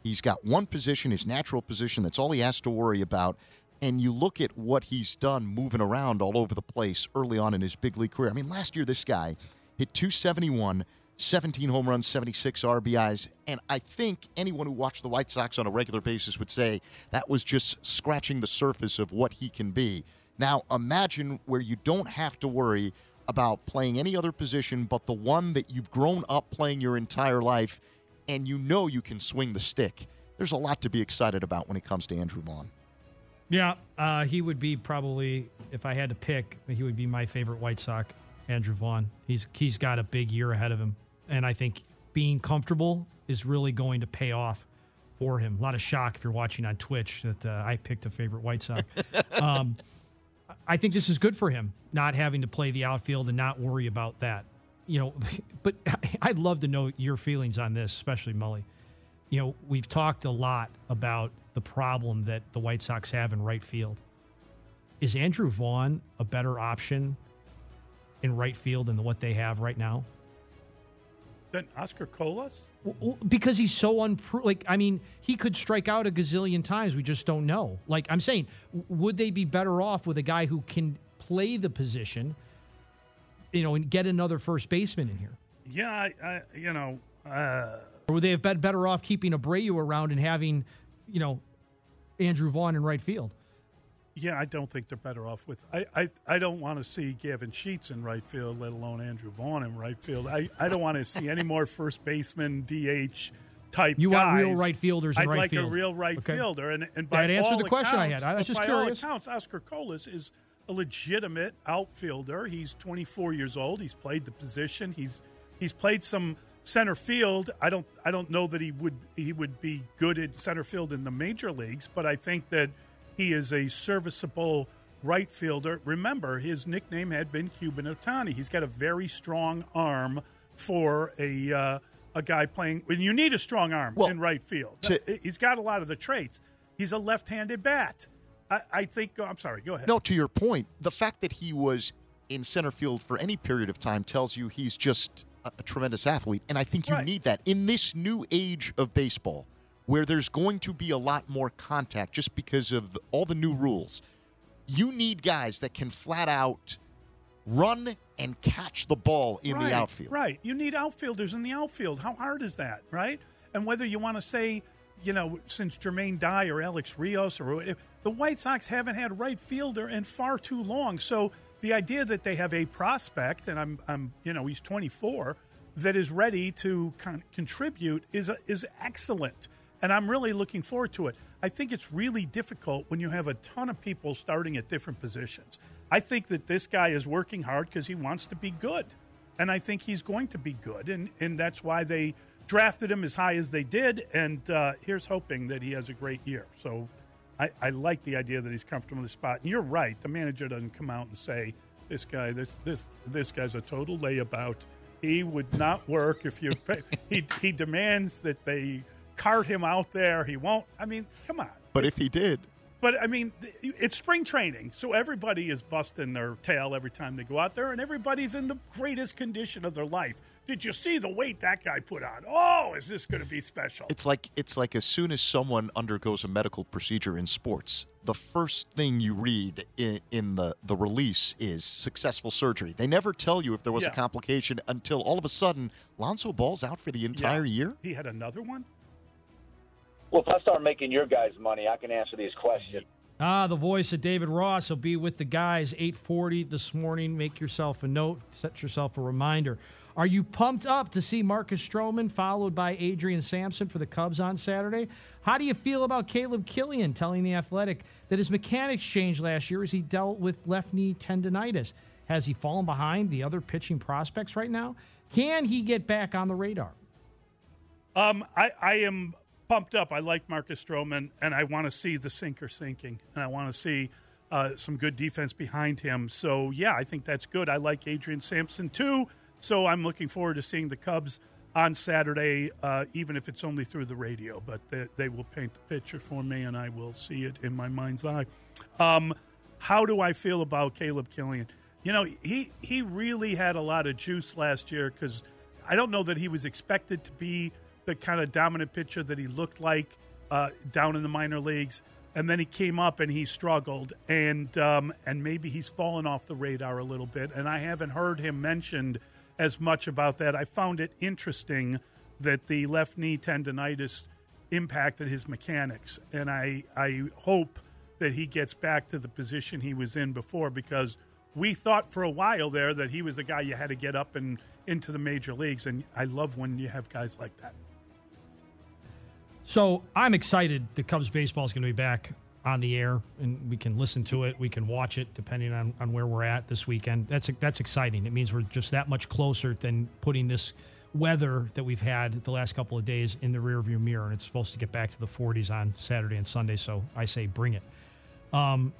he's got one position, his natural position, that's all he has to worry about, and you look at what he's done moving around all over the place early on in his big league career. I mean, last year this guy hit two seventy-one, seventeen home runs, seventy-six R B Is, and I think anyone who watched the White Sox on a regular basis would say that was just scratching the surface of what he can be. Now, imagine where you don't have to worry about playing any other position but the one that you've grown up playing your entire life, and you know you can swing the stick. There's a lot to be excited about when it comes to Andrew Vaughn. Yeah, uh, he would be probably, if I had to pick, he would be my favorite White Sox, Andrew Vaughn. He's He's got a big year ahead of him, and I think being comfortable is really going to pay off for him. A lot of shock if you're watching on Twitch that uh, I picked a favorite White Sox. Um I think this is good for him, not having to play the outfield and not worry about that. You know, but I'd love to know your feelings on this, especially Mully. You know, we've talked a lot about the problem that the White Sox have in right field. Is Andrew Vaughn a better option in right field than what they have right now? Than Oscar Colas? Because he's so unpro- like, I mean, he could strike out a gazillion times. We just don't know. Like, I'm saying, would they be better off with a guy who can play the position, you know, and get another first baseman in here? Yeah, I, I you know. Uh... Or would they have been better off keeping Abreu around and having, you know, Andrew Vaughn in right field? Yeah, I don't think they're better off with. I, I, I don't want to see Gavin Sheets in right field, let alone Andrew Vaughn in right field. I, I don't want to see any more first baseman, D H type you guys. You want real right fielders in I'd right like field. I'd like a real right okay. fielder. And, and by that answered all the question accounts, I had. I was just by curious. By all accounts, Oscar Colas is a legitimate outfielder. He's twenty-four years old. He's played the position. He's he's played some center field. I don't I don't know that he would he would be good at center field in the major leagues, but I think that he is a serviceable right fielder. Remember, his nickname had been Cuban Ohtani. He's got a very strong arm for a uh, a guy playing. And you need a strong arm well, in right field. To, He's got a lot of the traits. He's a left-handed bat. I, I think – I'm sorry. Go ahead. No, to your point, the fact that he was in center field for any period of time tells you he's just a, a tremendous athlete. And I think you right. need that. In this new age of baseball where there's going to be a lot more contact just because of the, all the new rules, you need guys that can flat out run and catch the ball in right, the outfield. Right. You need outfielders in the outfield. How hard is that, right? And whether you want to say – you know, since Jermaine Dye or Alex Rios, or the White Sox haven't had right fielder in far too long. So the idea that they have a prospect, and I'm, I'm, you know, he's twenty-four, that is ready to con- contribute is a, is excellent, and I'm really looking forward to it. I think it's really difficult when you have a ton of people starting at different positions. I think that this guy is working hard because he wants to be good, and I think he's going to be good, and and that's why they drafted him as high as they did, and uh, here's hoping that he has a great year. So I, I like the idea that he's comfortable in the spot. And you're right, the manager doesn't come out and say, this guy, this this this guy's a total layabout. He would not work if you – he he demands that they cart him out there. He won't – I mean, come on. But if he did. But, I mean, it's spring training, so everybody is busting their tail every time they go out there, and everybody's in the greatest condition of their life. Did you see the weight that guy put on? Oh, is this going to be special? It's like it's like as soon as someone undergoes a medical procedure in sports, the first thing you read in, in the, the release is successful surgery. They never tell you if there was yeah. a complication until all of a sudden Lonzo Ball's out for the entire yeah. year. He had another one? Well, if I start making your guys money, I can answer these questions. Ah, the voice of David Ross will be with the guys eight forty this morning. Make yourself a note. Set yourself a reminder. Are you pumped up to see Marcus Stroman followed by Adrian Sampson for the Cubs on Saturday? How do you feel about Caleb Killian telling The Athletic that his mechanics changed last year as he dealt with left knee tendonitis? Has he fallen behind the other pitching prospects right now? Can he get back on the radar? Um, I, I am... pumped up. I like Marcus Stroman, and I want to see the sinker sinking, and I want to see uh, some good defense behind him. So, yeah, I think that's good. I like Adrian Sampson, too, so I'm looking forward to seeing the Cubs on Saturday, uh, even if it's only through the radio. But they, they will paint the picture for me, and I will see it in my mind's eye. Um, how do I feel about Caleb Killian? You know, he, he really had a lot of juice last year because I don't know that he was expected to be the kind of dominant pitcher that he looked like uh, down in the minor leagues. And then he came up and he struggled. And um, and maybe he's fallen off the radar a little bit. And I haven't heard him mentioned as much about that. I found it interesting that the left knee tendonitis impacted his mechanics. And I, I hope that he gets back to the position he was in before, because we thought for a while there that he was the guy you had to get up and into the major leagues. And I love when you have guys like that. So I'm excited the Cubs baseball is going to be back on the air, and we can listen to it. We can watch it depending on, on where we're at this weekend. That's that's exciting. It means we're just that much closer than putting this weather that we've had the last couple of days in the rearview mirror, and it's supposed to get back to the forties on Saturday and Sunday, so I say bring it. Um,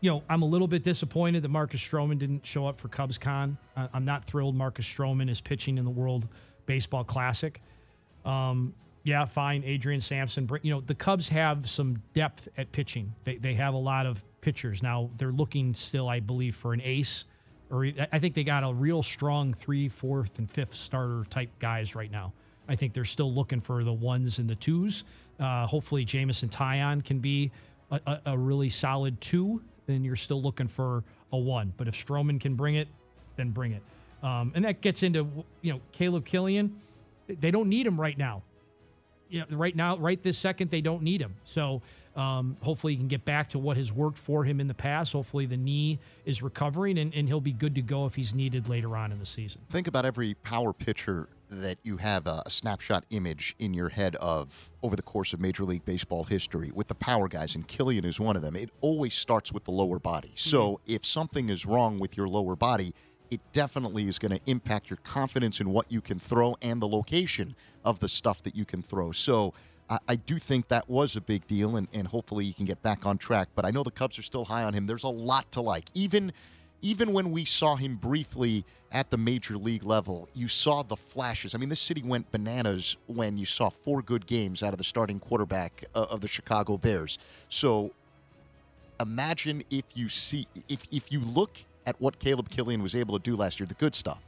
you know, I'm a little bit disappointed that Marcus Stroman didn't show up for CubsCon. I'm not thrilled Marcus Stroman is pitching in the World Baseball Classic. Um Yeah, fine. Adrian Sampson. You know, the Cubs have some depth at pitching. They they have a lot of pitchers. Now, they're looking still, I believe, for an ace. or I think they got a real strong three, fourth, and fifth starter type guys right now. I think they're still looking for the ones and the twos. Uh, hopefully, Jamison Tyon can be a, a, a really solid two. Then you're still looking for a one. But if Stroman can bring it, then bring it. Um, and that gets into, you know, Caleb Killian. They don't need him right now. Yeah, right now, right this second, they don't need him. So um, hopefully he can get back to what has worked for him in the past. Hopefully the knee is recovering, and, and he'll be good to go if he's needed later on in the season. Think about every power pitcher that you have a snapshot image in your head of over the course of Major League Baseball history with the power guys, and Killian is one of them. It always starts with the lower body. So mm-hmm. if something is wrong with your lower body, it definitely is going to impact your confidence in what you can throw and the location of the stuff that you can throw. So I, I do think that was a big deal, and, and hopefully you can get back on track. But I know the Cubs are still high on him. There's a lot to like. Even even when we saw him briefly at the major league level, you saw the flashes. I mean, this city went bananas when you saw four good games out of the starting quarterback uh, of the Chicago Bears. So imagine if you see, if, if you look at what Caleb Killian was able to do last year, the good stuff,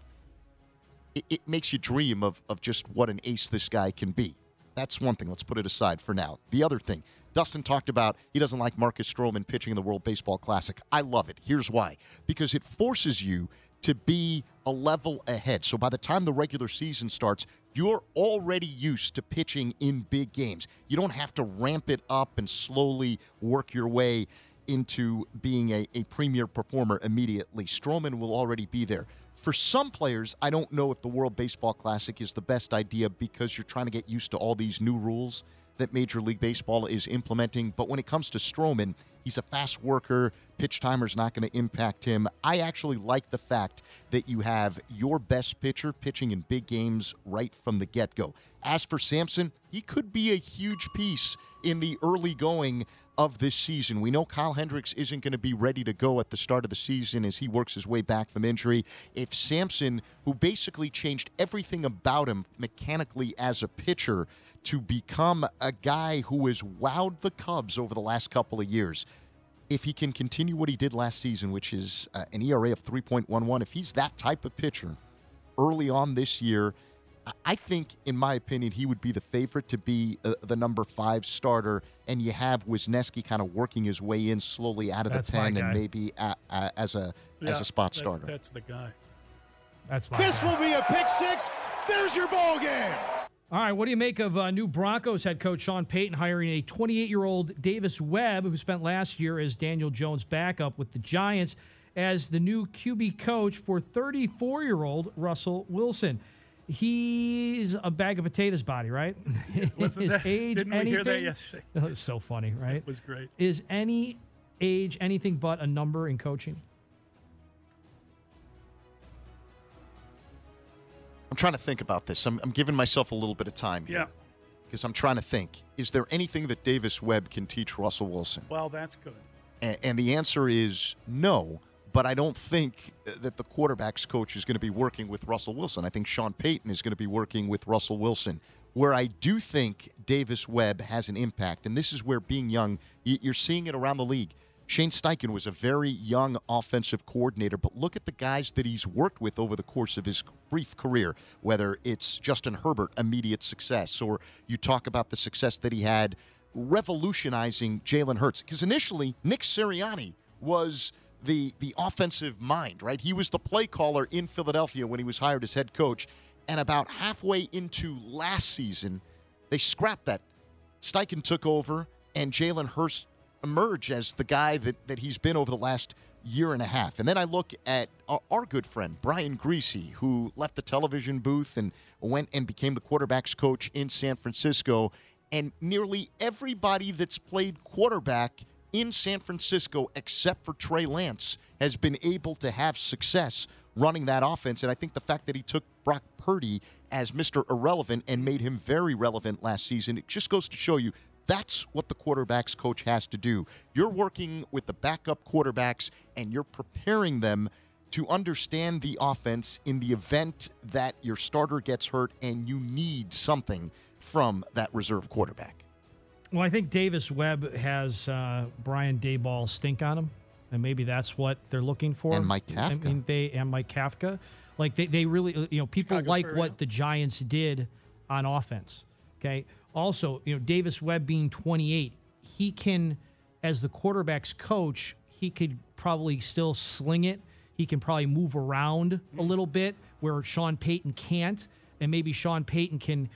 it, it makes you dream of, of just what an ace this guy can be. That's one thing. Let's put it aside for now. The other thing, Dustin talked about he doesn't like Marcus Stroman pitching in the World Baseball Classic. I love it. Here's why. Because it forces you to be a level ahead. So by the time the regular season starts, you're already used to pitching in big games. You don't have to ramp it up and slowly work your way into being a, a premier performer immediately. Stroman will already be there. For some players, I don't know if the World Baseball Classic is the best idea because you're trying to get used to all these new rules that Major League Baseball is implementing. But when it comes to Stroman, he's a fast worker. Pitch timer's not going to impact him. I actually like the fact that you have your best pitcher pitching in big games right from the get-go. As for Sampson, he could be a huge piece in the early going of this season. We know Kyle Hendricks isn't going to be ready to go at the start of the season as he works his way back from injury. If Sampson, who basically changed everything about him mechanically as a pitcher to become a guy who has wowed the Cubs over the last couple of years, if he can continue what he did last season, which is uh, an E R A of three point one one, if he's that type of pitcher early on this year, I think, in my opinion, he would be the favorite to be uh, the number five starter, and you have Wisniewski kind of working his way in slowly out of that's the pen and maybe uh, uh, as a yeah, as a spot that's, starter. That's the guy. That's my This guy. Will be a pick six. There's your ball game. All right, what do you make of uh, new Broncos head coach Sean Payton hiring a twenty-eight-year-old Davis Webb, who spent last year as Daniel Jones' backup with the Giants, as the new Q B coach for thirty-four-year-old Russell Wilson? He's a bag of potatoes body, right? Is age Didn't anything? We hear that yesterday? That was so funny, right? It was great. Is any age anything but a number in coaching? I'm trying to think about this. I'm, I'm giving myself a little bit of time here. Yeah. Because I'm trying to think. Is there anything that Davis Webb can teach Russell Wilson? Well, that's good. And, and the answer is no. But I don't think that the quarterback's coach is going to be working with Russell Wilson. I think Sean Payton is going to be working with Russell Wilson. Where I do think Davis Webb has an impact, and this is where being young, you're seeing it around the league. Shane Steichen was a very young offensive coordinator, but look at the guys that he's worked with over the course of his brief career, whether it's Justin Herbert, immediate success, or you talk about the success that he had revolutionizing Jalen Hurts. Because initially, Nick Sirianni was the the offensive mind, right? He was the play caller in Philadelphia when he was hired as head coach. And about halfway into last season, they scrapped that. Steichen took over, and Jalen Hurts emerged as the guy that, that he's been over the last year and a half. And then I look at our, our good friend, Brian Griese, who left the television booth and went and became the quarterback's coach in San Francisco. And nearly everybody that's played quarterback in San Francisco, except for Trey Lance, has been able to have success running that offense. And I think the fact that he took Brock Purdy as Mister Irrelevant and made him very relevant last season, it just goes to show you that's what the quarterback's coach has to do. You're working with the backup quarterbacks, and you're preparing them to understand the offense in the event that your starter gets hurt and you need something from that reserve quarterback. Well, I think Davis Webb has uh, Brian Daboll stink on him, and maybe that's what they're looking for. And Mike Kafka. I mean, they and Mike Kafka, like they, they really, you know, people Chicago like what the Giants did on offense. Okay. Also, you know, Davis Webb being twenty-eight, he can, as the quarterback's coach, he could probably still sling it. He can probably move around a little bit where Sean Payton can't, and maybe Sean Payton can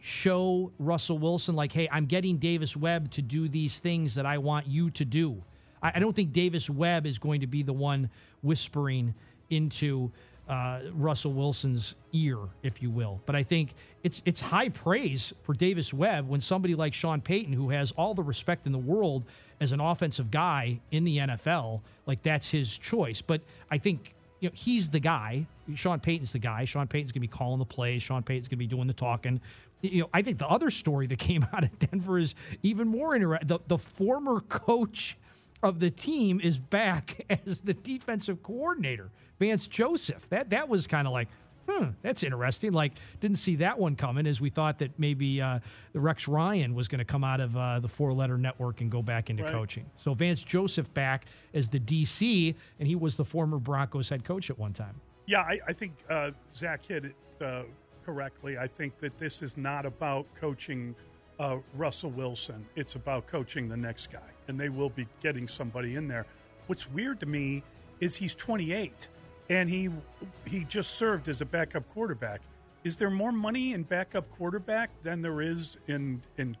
show Russell Wilson, like, hey, I'm getting Davis Webb to do these things that I want you to do. I, I don't think Davis Webb is going to be the one whispering into uh, Russell Wilson's ear, if you will. But I think it's it's high praise for Davis Webb when somebody like Sean Payton, who has all the respect in the world as an offensive guy in the N F L, like that's his choice. But I think, you know, he's the guy. Sean Payton's the guy. Sean Payton's going to be calling the plays. Sean Payton's going to be doing the talking. You know, I think the other story that came out of Denver is even more interesting. The, the former coach of the team is back as the defensive coordinator, Vance Joseph. That that was kind of like, hmm, that's interesting. Like, didn't see that one coming, as we thought that maybe uh, the Rex Ryan was going to come out of uh, the four-letter network and go back into right. coaching. So Vance Joseph back as the D C, and he was the former Broncos head coach at one time. Yeah, I, I think uh, Zach hit it uh, correctly. I think that this is not about coaching uh, Russell Wilson. It's about coaching the next guy, and they will be getting somebody in there. What's weird to me is he's twenty-eight. And he he just served as a backup quarterback. Is there more money in backup quarterback than there is in in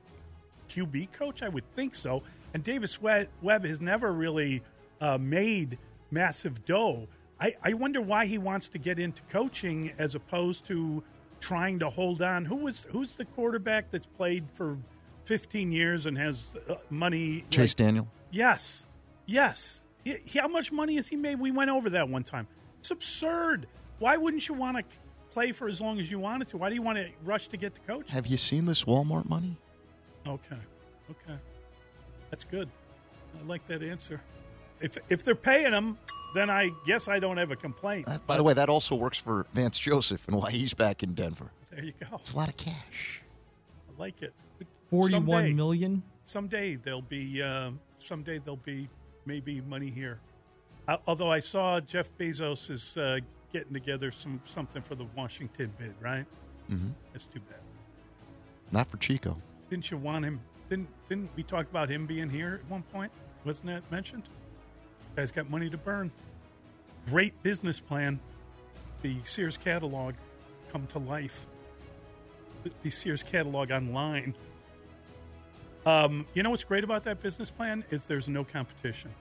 Q B coach? I would think so. And Davis Webb has never really uh, made massive dough. I, I wonder why he wants to get into coaching as opposed to trying to hold on. Who was who's the quarterback that's played for fifteen years and has uh, money? Chase like, Daniel. Yes, yes. He, he, how much money has he made? We went over that one time. It's absurd. Why wouldn't you want to play for as long as you wanted to? Why do you want to rush to get the coach? Have you seen this Walmart money? Okay. Okay. That's good. I like that answer. If if they're paying them, then I guess I don't have a complaint. Uh, by the way, that also works for Vance Joseph and why he's back in Denver. There you go. It's a lot of cash. I like it. forty-one someday, million? Someday there'll be uh, someday there'll be maybe money here. Although I saw Jeff Bezos is uh, getting together some something for the Washington bid, right? Mm-hmm. That's too bad. Not for Chico. Didn't you want him? Didn't didn't we talk about him being here at one point? Wasn't that mentioned? Guy's got money to burn. Great business plan. The Sears catalog come to life. The Sears catalog online. Um, you know what's great about that business plan is there's no competition.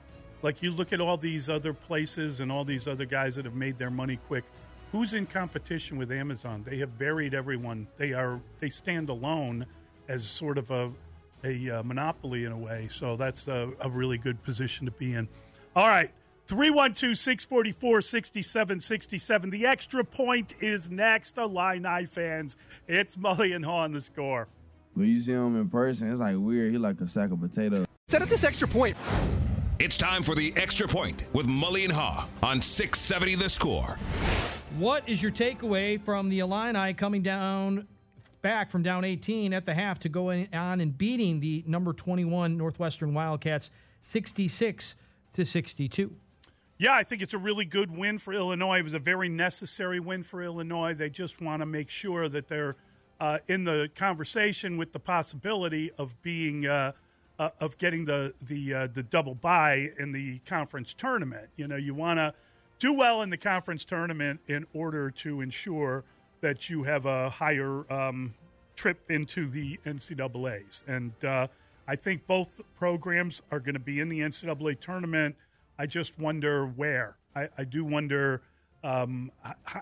Like, you look at all these other places and all these other guys that have made their money quick. Who's in competition with Amazon? They have buried everyone. They are they stand alone as sort of a a uh, monopoly in a way. So that's a, a really good position to be in. All right, three one two, six four four, six seven six seven. The extra point is next. Illini fans, it's Mully and Haw on The Score. When you see him in person, it's like weird. He's like a sack of potatoes. Set up this extra point. It's time for the Extra Point with Mully and Haw on six seventy The Score. What is your takeaway from the Illini coming down back from down eighteen at the half to go in, on and beating the number twenty-one Northwestern Wildcats sixty-six to sixty-two? Yeah, I think it's a really good win for Illinois. It was a very necessary win for Illinois. They just want to make sure that they're uh, in the conversation with the possibility of being uh, – Uh, of getting the the uh, the double bye in the conference tournament. You know, you want to do well in the conference tournament in order to ensure that you have a higher um, trip into the N C double A's. And uh, I think both programs are going to be in the N C double A tournament. I just wonder where. I, I do wonder. Um, I, I,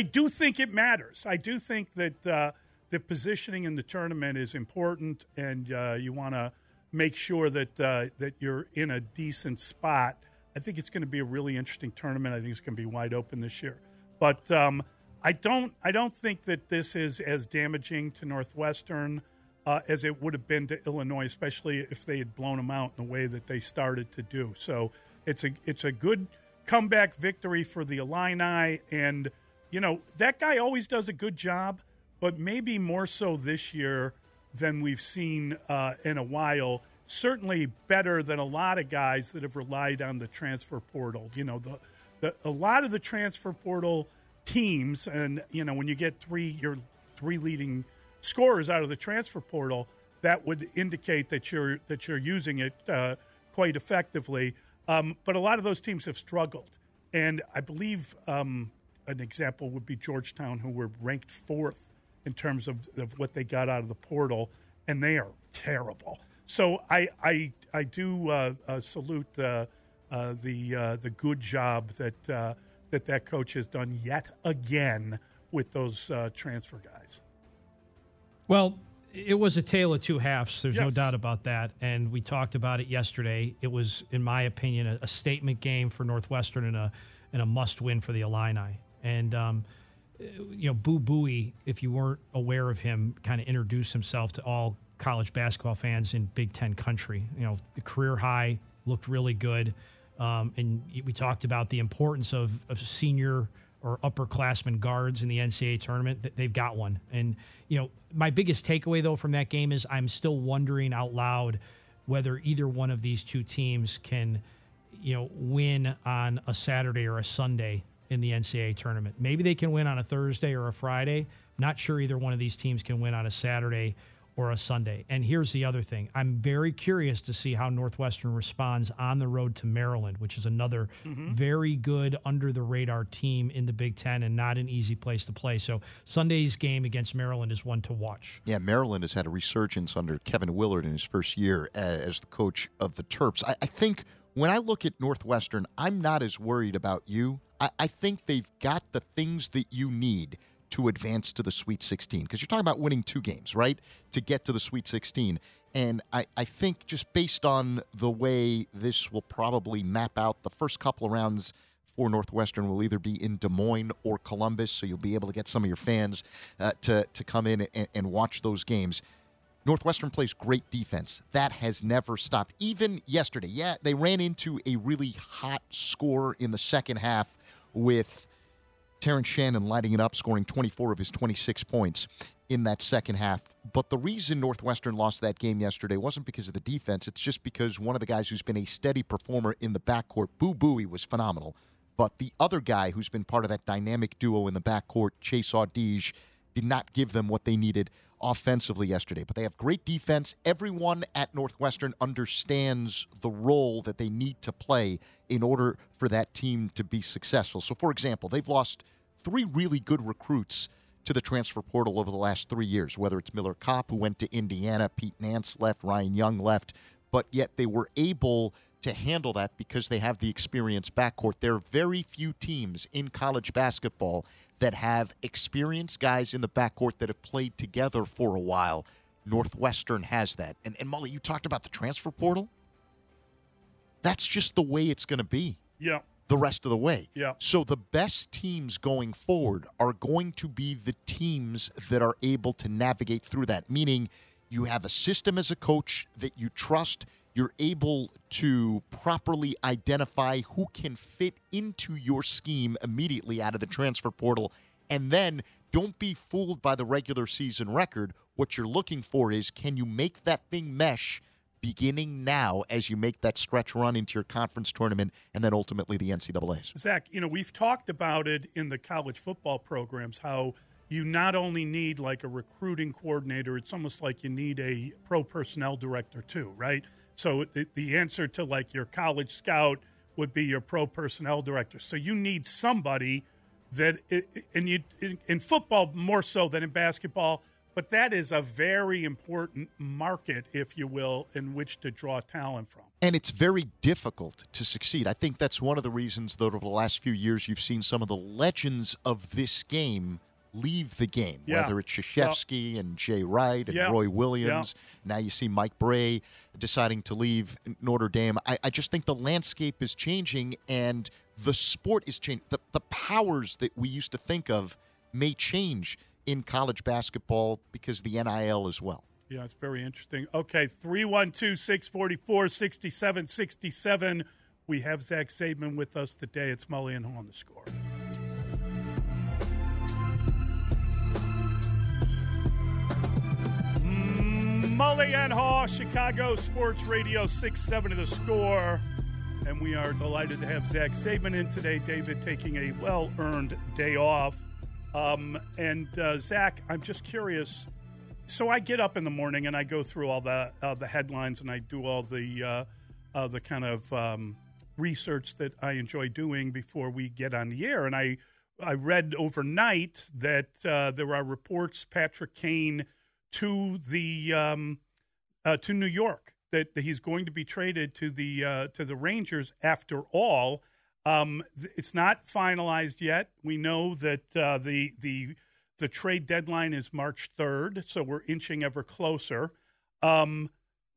I do think it matters. I do think that uh, the positioning in the tournament is important, and uh, you want to make sure that uh, that you're in a decent spot. I think it's going to be a really interesting tournament. I think it's going to be wide open this year. But um, I don't I don't think that this is as damaging to Northwestern uh, as it would have been to Illinois, especially if they had blown them out in the way that they started to do. So it's a it's a good comeback victory for the Illini, and you know that guy always does a good job, but maybe more so this year than we've seen uh, in a while, certainly better than a lot of guys that have relied on the transfer portal. You know, the, the a lot of the transfer portal teams, and, you know, when you get three your three leading scorers out of the transfer portal, that would indicate that you're, that you're using it uh, quite effectively. Um, but a lot of those teams have struggled. And I believe um, an example would be Georgetown, who were ranked fourth in terms of, of what they got out of the portal, and they are terrible. So I I, I do uh, uh, salute uh, uh, the uh, the good job that uh, that that coach has done yet again with those uh, transfer guys. Well, it was a tale of two halves. There's yes. no doubt about that, and we talked about it yesterday. It was, in my opinion, a, a statement game for Northwestern and a and a must win for the Illini. And um, you know, Boo Buie, if you weren't aware of him, kind of introduced himself to all college basketball fans in Big Ten country. You know, the career high looked really good. Um, and we talked about the importance of, of senior or upperclassmen guards in the N C double A tournament. They've got one. And, you know, my biggest takeaway, though, from that game is I'm still wondering out loud whether either one of these two teams can, you know, win on a Saturday or a Sunday in the N C double A tournament. Maybe they can win on a Thursday or a Friday. I'm not sure either one of these teams can win on a Saturday or a Sunday. And here's the other thing. I'm very curious to see how Northwestern responds on the road to Maryland, which is another mm-hmm. very good under-the-radar team in the Big Ten and not an easy place to play. So Sunday's game against Maryland is one to watch. Yeah, Maryland has had a resurgence under Kevin Willard in his first year as the coach of the Terps. I, I think when I look at Northwestern, I'm not as worried about you. I, I think they've got the things that you need to advance to the Sweet sixteen, because you're talking about winning two games, right, to get to the Sweet sixteen. And I, I think just based on the way this will probably map out, the first couple of rounds for Northwestern will either be in Des Moines or Columbus, so you'll be able to get some of your fans uh, to, to come in and, and watch those games. Northwestern plays great defense. That has never stopped. Even yesterday, yeah, they ran into a really hot score in the second half with Terrence Shannon lighting it up, scoring twenty-four of his twenty-six points in that second half. But the reason Northwestern lost that game yesterday wasn't because of the defense. It's just because one of the guys who's been a steady performer in the backcourt, Boo Buie, was phenomenal. But the other guy who's been part of that dynamic duo in the backcourt, Chase Audige, did not give them what they needed offensively yesterday. But they have great defense. Everyone at Northwestern understands the role that they need to play in order for that team to be successful. So, for example, they've lost three really good recruits to the transfer portal over the last three years, whether it's Miller Kopp, who went to Indiana, Pete Nance left, Ryan Young left, but yet they were able to handle that because they have the experienced backcourt. There are very few teams in college basketball that have experienced guys in the backcourt that have played together for a while. Northwestern has that. And, and Mully, you talked about the transfer portal. That's just the way it's going to be. Yeah. The rest of the way. Yeah. So the best teams going forward are going to be the teams that are able to navigate through that, meaning you have a system as a coach that you trust. You're able to properly identify who can fit into your scheme immediately out of the transfer portal. And then don't be fooled by the regular season record. What you're looking for is, can you make that thing mesh beginning now as you make that stretch run into your conference tournament and then ultimately the N C double A's. Zach, you know, we've talked about it in the college football programs, how you not only need like a recruiting coordinator, it's almost like you need a pro personnel director too, right? So the, the answer to like your college scout would be your pro personnel director. So you need somebody that, and you in football more so than in basketball, but that is a very important market, if you will, in which to draw talent from. And it's very difficult to succeed. I think that's one of the reasons that over the last few years you've seen some of the legends of this game leave the game, yeah. whether it's Krzyzewski yeah. and Jay Wright and yeah. Roy Williams. Yeah. Now you see Mike Bray deciding to leave Notre Dame. I, I just think the landscape is changing and the sport is changing. The, the powers that we used to think of may change in college basketball because the N I L as well. Yeah, it's very interesting. Okay, three one two, six four four, six seven six seven. We have Zach Zaidman with us today. It's Mully and Hall on the Score. Mully and Hall, Chicago Sports Radio, six seventy The Score. And we are delighted to have Zach Zaidman in today. David taking a well-earned day off. Um, and, uh, Zach, I'm just curious. So I get up in the morning and I go through all the uh, the headlines and I do all the, uh, uh, the kind of um, research that I enjoy doing before we get on the air. And I, I read overnight that uh, there are reports, Patrick Kane to the um, uh, to New York, that he's going to be traded to the, uh, to the Rangers after all. Um, it's not finalized yet. We know that uh, the the the trade deadline is March third, so we're inching ever closer. Um,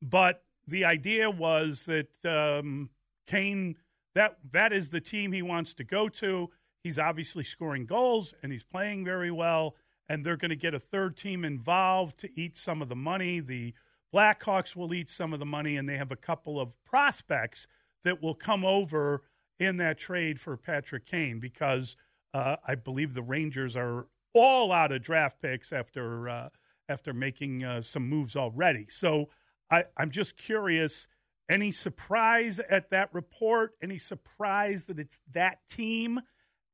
but the idea was that um, Kane, that that is the team he wants to go to. He's obviously scoring goals, and he's playing very well, and they're going to get a third team involved to eat some of the money. The Blackhawks will eat some of the money, and they have a couple of prospects that will come over in that trade for Patrick Kane because uh, I believe the Rangers are all out of draft picks after uh, after making uh, some moves already. So I, I'm just curious, any surprise at that report? Any surprise that it's that team?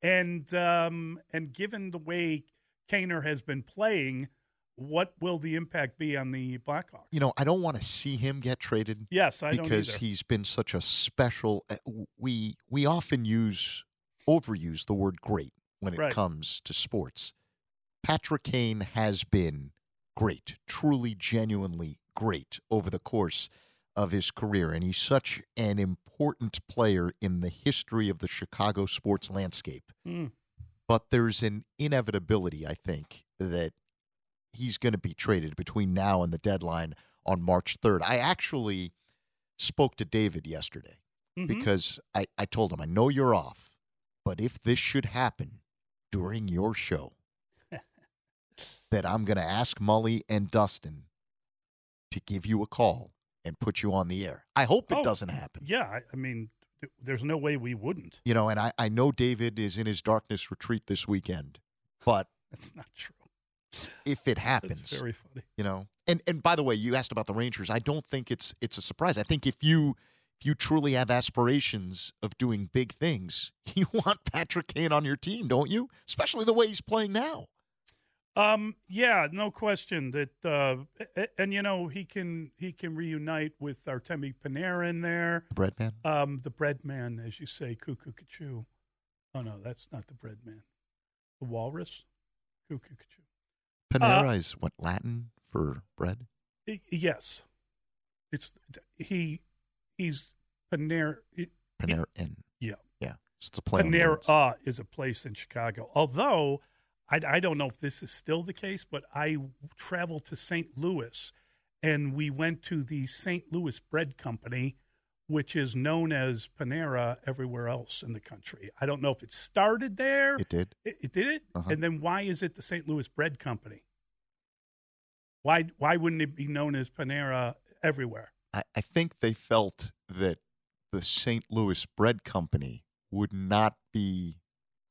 And um, and given the way Kaner has been playing, what will the impact be on the Blackhawks? You know, I don't want to see him get traded. Yes, I don't Because he's been such a special – we we often use – overuse the word great when it right. comes to sports. Patrick Kane has been great, truly, genuinely great over the course of his career, and he's such an important player in the history of the Chicago sports landscape. Mm. But there's an inevitability, I think, that he's going to be traded between now and the deadline on March third. I actually spoke to David yesterday mm-hmm. because I, I told him, I know you're off, but if this should happen during your show, that I'm going to ask Mully and Dustin to give you a call and put you on the air. I hope it oh, doesn't happen. Yeah, I mean, there's no way we wouldn't. You know, and I, I know David is in his darkness retreat this weekend, but that's not true. If it happens, that's very funny. You know, and and by the way, you asked about the Rangers. I don't think it's it's a surprise. I think if you if you truly have aspirations of doing big things, you want Patrick Kane on your team, don't you? Especially the way he's playing now. Um. Yeah. No question that. Uh, and you know he can he can reunite with Artemi Panarin there. The bread man. Um. The bread man, as you say, cuckoo cuckoo. Oh no, that's not the bread man. The walrus. Cuckoo cuckoo. Panera uh, is what, Latin for bread? Yes. It's he. He's Paner. Panerin. He, yeah. Yeah. It's a play. Panera is a place in Chicago, although. I, I don't know if this is still the case, but I traveled to Saint Louis, and we went to the Saint Louis Bread Company, which is known as Panera everywhere else in the country. I don't know if it started there. It did. It, it did it? Uh-huh. And then why is it the Saint Louis Bread Company? Why why wouldn't it be known as Panera everywhere? I, I think they felt that the Saint Louis Bread Company would not be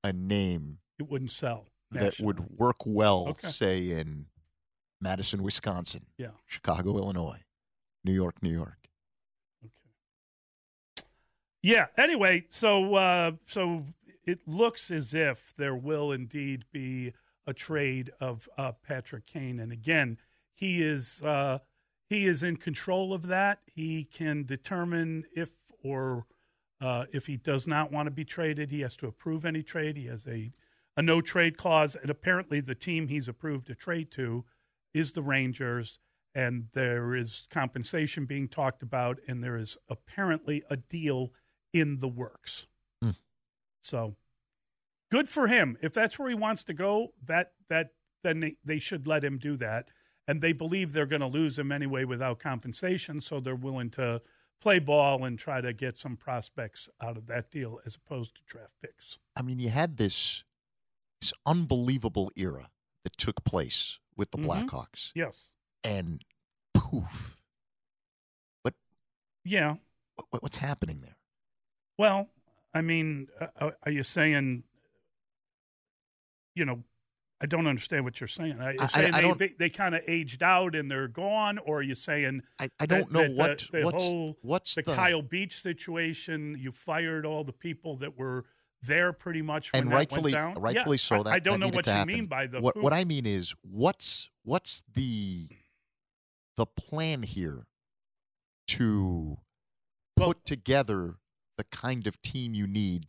a name. It wouldn't sell. That National. Would work well, okay. say, in Madison, Wisconsin, yeah. Chicago, Illinois, New York, New York. Okay. Yeah, anyway, so uh, so it looks as if there will indeed be a trade of uh, Patrick Kane. And again, he is uh, he is in control of that. He can determine if or uh, if he does not want to be traded. He has to approve any trade. He has a... a no-trade clause, and apparently the team he's approved a trade to is the Rangers, and there is compensation being talked about, and there is apparently a deal in the works. Mm. So good for him. If that's where he wants to go, that that then they, they should let him do that. And they believe they're going to lose him anyway without compensation, so they're willing to play ball and try to get some prospects out of that deal as opposed to draft picks. I mean, you had this... this unbelievable era that took place with the mm-hmm. Blackhawks. Yes. And poof. What? Yeah. What, what's happening there? Well, I mean, uh, are you saying, you know, I don't understand what you're saying. Are you I, saying I, I they, don't, they, they kind of aged out and they're gone, or are you saying I, I don't that, know that what the, the what's, whole what's the, the Kyle Beach situation? You fired all the people that were there pretty much when and rightfully, that went down. rightfully yeah, so. That, I don't that know what you happen. mean by the what, what I mean is what's what's the the plan here to well, put together the kind of team you need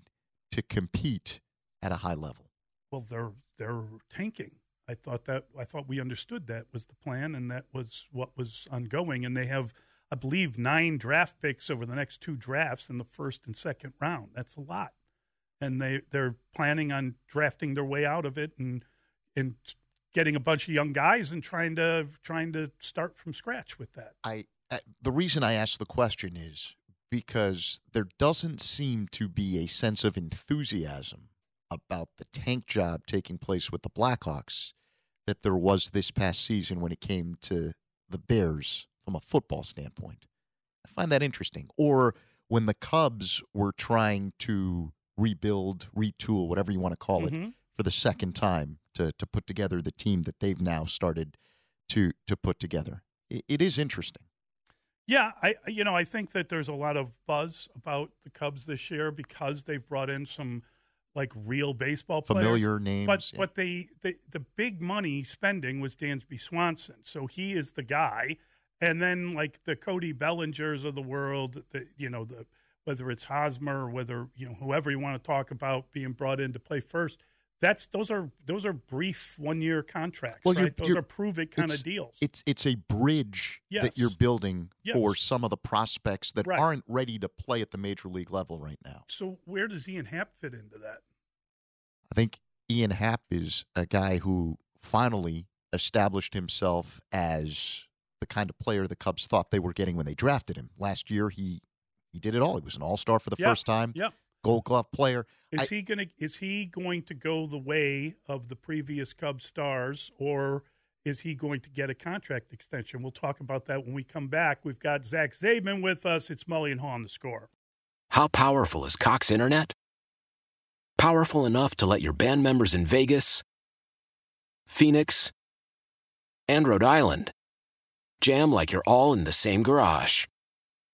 to compete at a high level? Well, they're they're tanking. I thought that I thought we understood that was the plan and that was what was ongoing. And they have, I believe, nine draft picks over the next two drafts in the first and second round. That's a lot. And they, they're planning on drafting their way out of it and and getting a bunch of young guys and trying to trying to start from scratch with that. I, I the reason I asked the question is because there doesn't seem to be a sense of enthusiasm about the tank job taking place with the Blackhawks that there was this past season when it came to the Bears from a football standpoint. I find that interesting. Or when the Cubs were trying to rebuild, retool, whatever you want to call mm-hmm. it, for the second time to to put together the team that they've now started to to put together. It, it is interesting. Yeah, I you know, I think that there's a lot of buzz about the Cubs this year because they've brought in some like real baseball players. Familiar names. But yeah. but they, they the big money spending was Dansby Swanson. So he is the guy. And then like the Cody Bellingers of the world, the you know, the whether it's Hosmer or whether, you know, whoever you want to talk about being brought in to play first. That's those are those are brief one-year contracts, well, right? You're, those you're, are prove-it kind of deals. It's it's a bridge yes. that you're building yes. for some of the prospects that right. aren't ready to play at the major league level right now. So where does Ian Happ fit into that? I think Ian Happ is a guy who finally established himself as the kind of player the Cubs thought they were getting when they drafted him. Last year, he, he did it all. He was an all-star for the yeah. first time. Yeah. Gold Glove player. Is I, he gonna? Is he going to go the way of the previous Cubs stars, or is he going to get a contract extension? We'll talk about that when we come back. We've got Zach Zaidman with us. It's Mully and Hall on The Score. How powerful is Cox Internet? Powerful enough to let your band members in Vegas, Phoenix, and Rhode Island jam like you're all in the same garage.